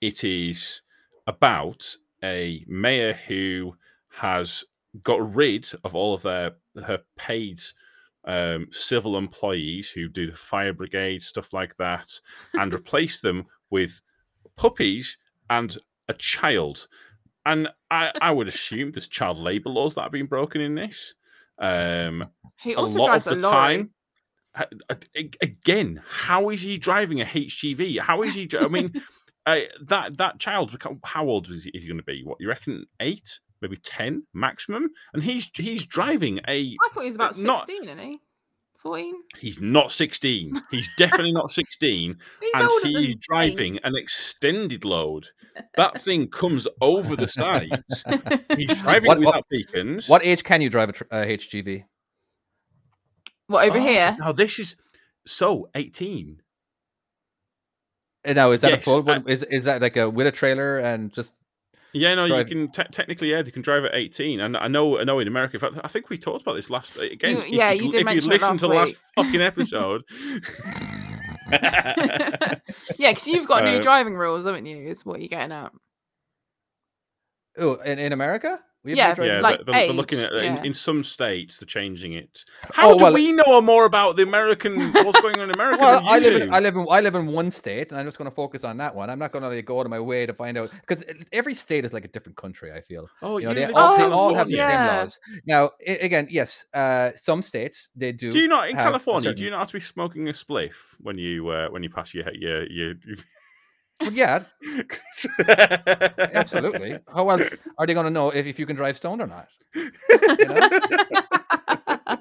It is about a mayor who has got rid of all of their her paid um, civil employees who do the fire brigade, stuff like that, and replaced them with puppies and a child. And I, I would assume there's child labour laws that have been broken in this. Um, he also a lot drives of the a lorry. Time. Again, how is he driving a H G V? How is he? I mean, uh, that that child. How old is he, is he going to be? What you reckon? Eight? maybe ten maximum, and he's he's driving a. I thought he was about sixteen, not, isn't he? fourteen. He's not sixteen. He's definitely not sixteen. He's and older he's than driving me. An extended load. That thing comes over the sides. He's driving what, without what, beacons. What age can you drive a tr- uh, H G V? What over oh, here? No, this is so eighteen. Now is that yes, a full one? Is is that like a with a trailer and just? Yeah, no, drive. You can te- technically, yeah, they can drive at eighteen. And I know, I know, in America, in fact, I think we talked about this last again. You, yeah, you, you did if mention you listen to the last fucking episode. Yeah, because you've got new um, driving rules, haven't you? Is what you're getting at. Oh, in, in America, we yeah, yeah, like they're, they're, they're looking at yeah. in, in some states they're changing it. How oh, do well, we know more about the American? What's going on in America? Well, I live, in, I live in I live in one state, and I'm just going to focus on that one. I'm not going to go out of my way to find out because every state is like a different country. I feel. Oh, you know, you they, all, they all have the yeah. same laws. Now, I- again, yes, uh, some states they do. Do you not in California? Certain... Do you not have to be smoking a spliff when you uh, when you pass your your your? your... Well, yeah, absolutely. How else are they going to know if, if you can drive stoned or not? You know?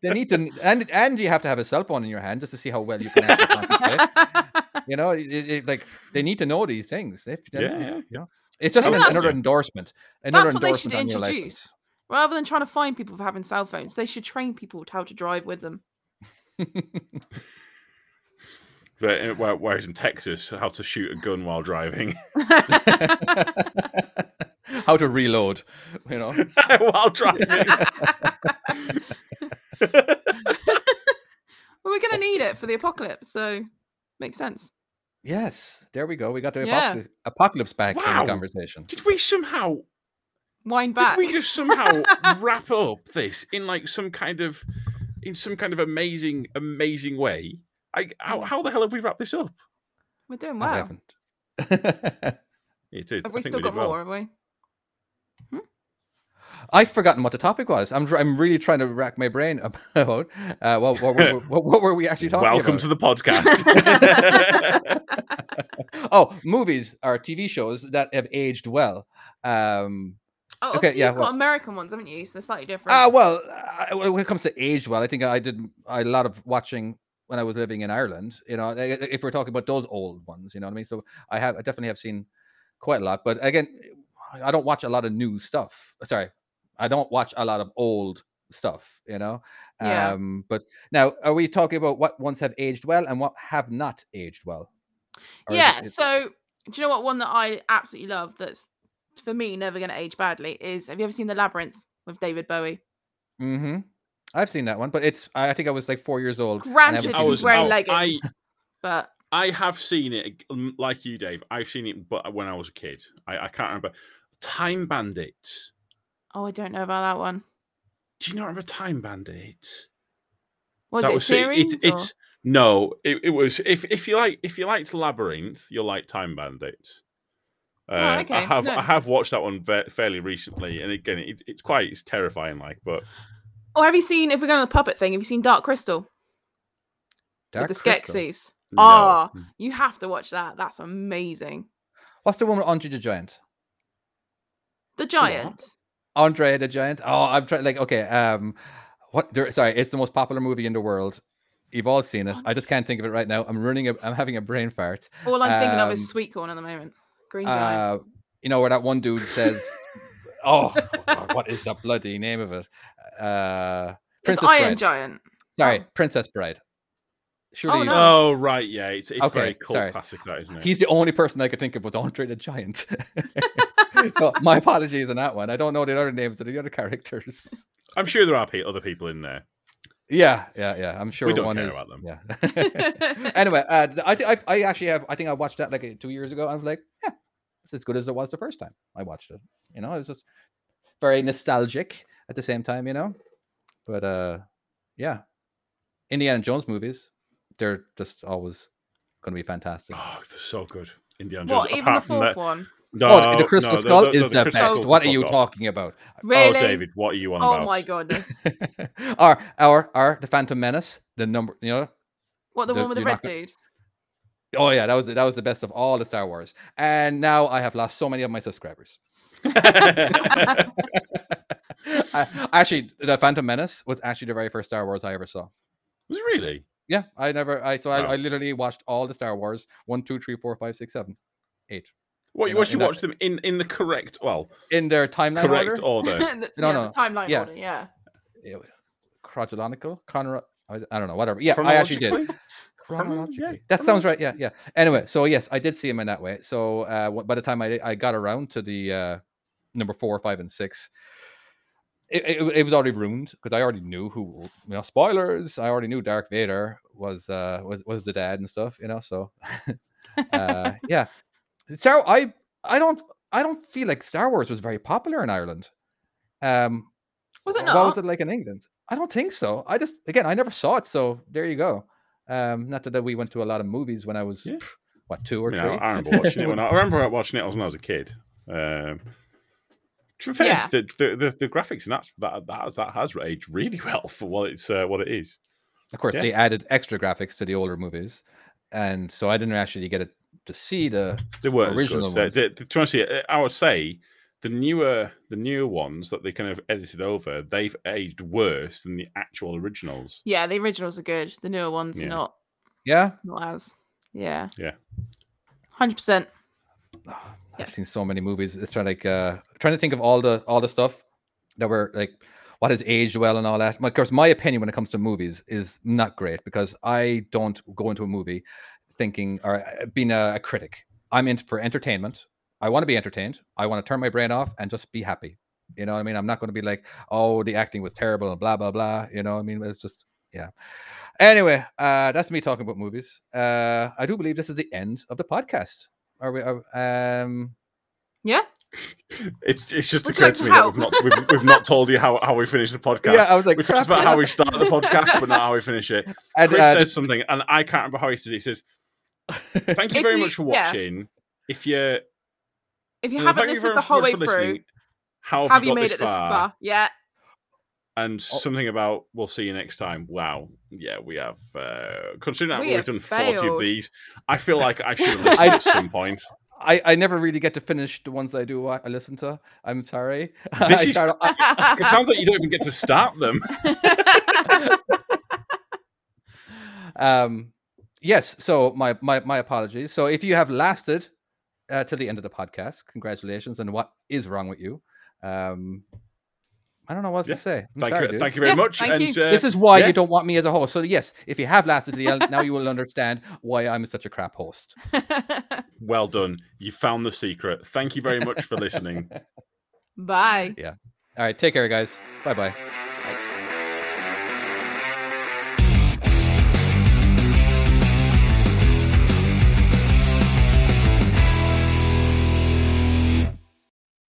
They need to, and and you have to have a cell phone in your hand just to see how well you can actually concentrate. You know, it, it, like they need to know these things. If, yeah, yeah, yeah, yeah. It's just an, another endorsement. Another that's what endorsement they should introduce. Rather than trying to fine people for having cell phones, they should train people to how to drive with them. But whereas in Texas, how to shoot a gun while driving, how to reload, you know, while driving. Well, we're going to need it for the apocalypse, so makes sense. Yes, there we go. We got the yeah. apocalypse back wow. in the conversation. Did we somehow wind back? Did we just somehow wrap up this in like some kind of in some kind of amazing, amazing way? I, how, how the hell have we wrapped this up? We're doing well. I haven't. It is. Have we still we got more, well. have we? Hmm? I've forgotten what the topic was. I'm I'm really trying to rack my brain about uh, what, what, were, what, what were we actually talking Welcome about? Welcome to the podcast. Oh, movies are T V shows that have aged well. Um Oh, okay, yeah, you've well, got American ones, haven't you? So they're slightly different. Ah, uh, well, uh, when it comes to aged well, I think I did a lot of watching when I was living in Ireland, you know, if we're talking about those old ones, you know what I mean? So I have, I definitely have seen quite a lot, but again, I don't watch a lot of new stuff. Sorry. I don't watch a lot of old stuff, you know? Yeah. Um, but now are we talking about what ones have aged well and what have not aged well? Or yeah. Is it, is... So do you know what one that I absolutely love that's for me never going to age badly is, have you ever seen The Labyrinth with David Bowie? Mm-hmm. I've seen that one, but it's, I think I was like four years old. Granted, I was wearing leggings. I, but... I have seen it, like you, Dave. I've seen it but when I was a kid. I, I can't remember. Time Bandits. Oh, I don't know about that one. Do you not remember Time Bandits? Was that it was, series? It, it, it's, no, it, it was, if if you like if you liked Labyrinth, you'll like Time Bandits. Uh, oh, okay. I have no. I have watched that one ve- fairly recently, and again, it, it's quite it's terrifying, like, but... Or have you seen, if we're going on the puppet thing, have you seen Dark Crystal? Dark With the Skeksis. No. Oh, you have to watch that. That's amazing. What's the one with Andre the Giant? The Giant? What? Andre the Giant? Oh, I'm trying, like, okay. Um, what? There, sorry, it's the most popular movie in the world. You've all seen it. I just can't think of it right now. I'm running, a, I'm having a brain fart. All I'm um, thinking of is Sweet Corn at the moment. Green Giant. Uh, you know, where that one dude says... Oh, oh God, what is the bloody name of it? Uh, Princess it's Iron Bride. Giant. Sorry, oh. Princess Bride. Surely oh, no. oh, right, yeah. It's, it's okay, very cool sorry. classic, that, isn't it? He's the only person I could think of was Andre the Giant. So my apologies on that one. I don't know the other names of the other characters. I'm sure there are other people in there. Yeah, yeah, yeah. I'm sure we don't one care is, about them. Yeah. Anyway, uh, I, I, I actually have, I think I watched that like two years ago. I was like, yeah, it's as good as it was the first time I watched it. You know, it was just very nostalgic at the same time, you know. But uh, yeah, Indiana Jones movies, they're just always going to be fantastic. Oh, they're so good. Indiana Jones. What, even the fourth one? No, oh, the Crystal no, Skull the, the, is the, the best. What are you talking about? Really? Oh, David, what are you on oh, about? Oh, my goodness. Or, or, or the Phantom Menace, the number, you know. What, the, the one with the red dude? Oh, yeah, that was, that was the best of all the Star Wars. And now I have lost so many of my subscribers. I, actually, the Phantom Menace was actually the very first Star Wars I ever saw. Was it really? Yeah, I never. I so I, oh. I literally watched all the Star Wars one, two, three, four, five, six, seven, eight. What you actually watched them in in the correct well in their timeline correct order. order. the, no, yeah, no, the timeline yeah. order. Yeah. yeah. Chronological, Conrad. I, I don't know. Whatever. Yeah, I actually did. Chronologically. Yeah. That sounds right. Yeah, yeah. Anyway, so yes, I did see him in that way. So uh, by the time I I got around to the uh, number four, five, and six. It, it, it was already ruined because I already knew who, you know, spoilers. I already knew Darth Vader was uh, was was the dad and stuff, you know. So, uh, yeah, Star. I I don't I don't feel like Star Wars was very popular in Ireland. Um, was it not? What was it like in England? I don't think so. I just again I never saw it, so there you go. Um, not that we went to a lot of movies when I was yeah. pff, what two or you three. Know, I remember watching it. When I, I remember watching it when I was a kid. Um, Yeah. The, the the graphics and that's, that that that has aged really well for what it's uh, what it is. Of course, yeah. they added extra graphics to the older movies, and so I didn't actually get it to see the they weren't original as good. ones. They, they, to honestly, I would say the newer the newer ones that they kind of edited over, they've aged worse than the actual originals. Yeah, the originals are good. The newer ones yeah. not. Yeah, not as. Yeah. Yeah. one hundred percent Oh, I've yeah. seen so many movies. It's trying like uh, trying to think of all the all the stuff that were like what has aged well and all that. Of course, my opinion when it comes to movies is not great because I don't go into a movie thinking or being a, a critic. I'm in for entertainment. I want to be entertained. I want to turn my brain off and just be happy. You know what I mean? I'm not going to be like, oh, the acting was terrible and blah blah blah. You know what I mean? It's just yeah. Anyway, uh, that's me talking about movies. Uh, I do believe this is the end of the podcast. Are we? Are, um... Yeah. It's it's just occurred like to, to me that we've not we've, we've not told you how, how we finish the podcast. Yeah, I was like, we talked about how we start the podcast, but not how we finish it. And, Chris uh, says something, and I can't remember how he says it. He says, "Thank you very you, much for watching. Yeah. If you if you haven't listened the whole way through, how have, have you, you made this it this far? far? Yeah." And oh. something about we'll see you next time. Wow, yeah, we have uh, considering we that we've done failed. forty of these. I feel like I should have listened at some point. I, I never really get to finish the ones that I do. I listen to. I'm sorry. This is, start, I, it sounds like you don't even get to start them. um, yes. So my my my apologies. So if you have lasted uh, till the end of the podcast, congratulations. And what is wrong with you? Um. I don't know what yeah. to say. I'm thank, sorry, you, thank you very yeah, much. And, you. Uh, this is why yeah. you don't want me as a host. So yes, if you have lasted to the end, now you will understand why I'm such a crap host. Well done. You found the secret. Thank you very much for listening. Bye. Yeah. All right. Take care, guys. Bye-bye.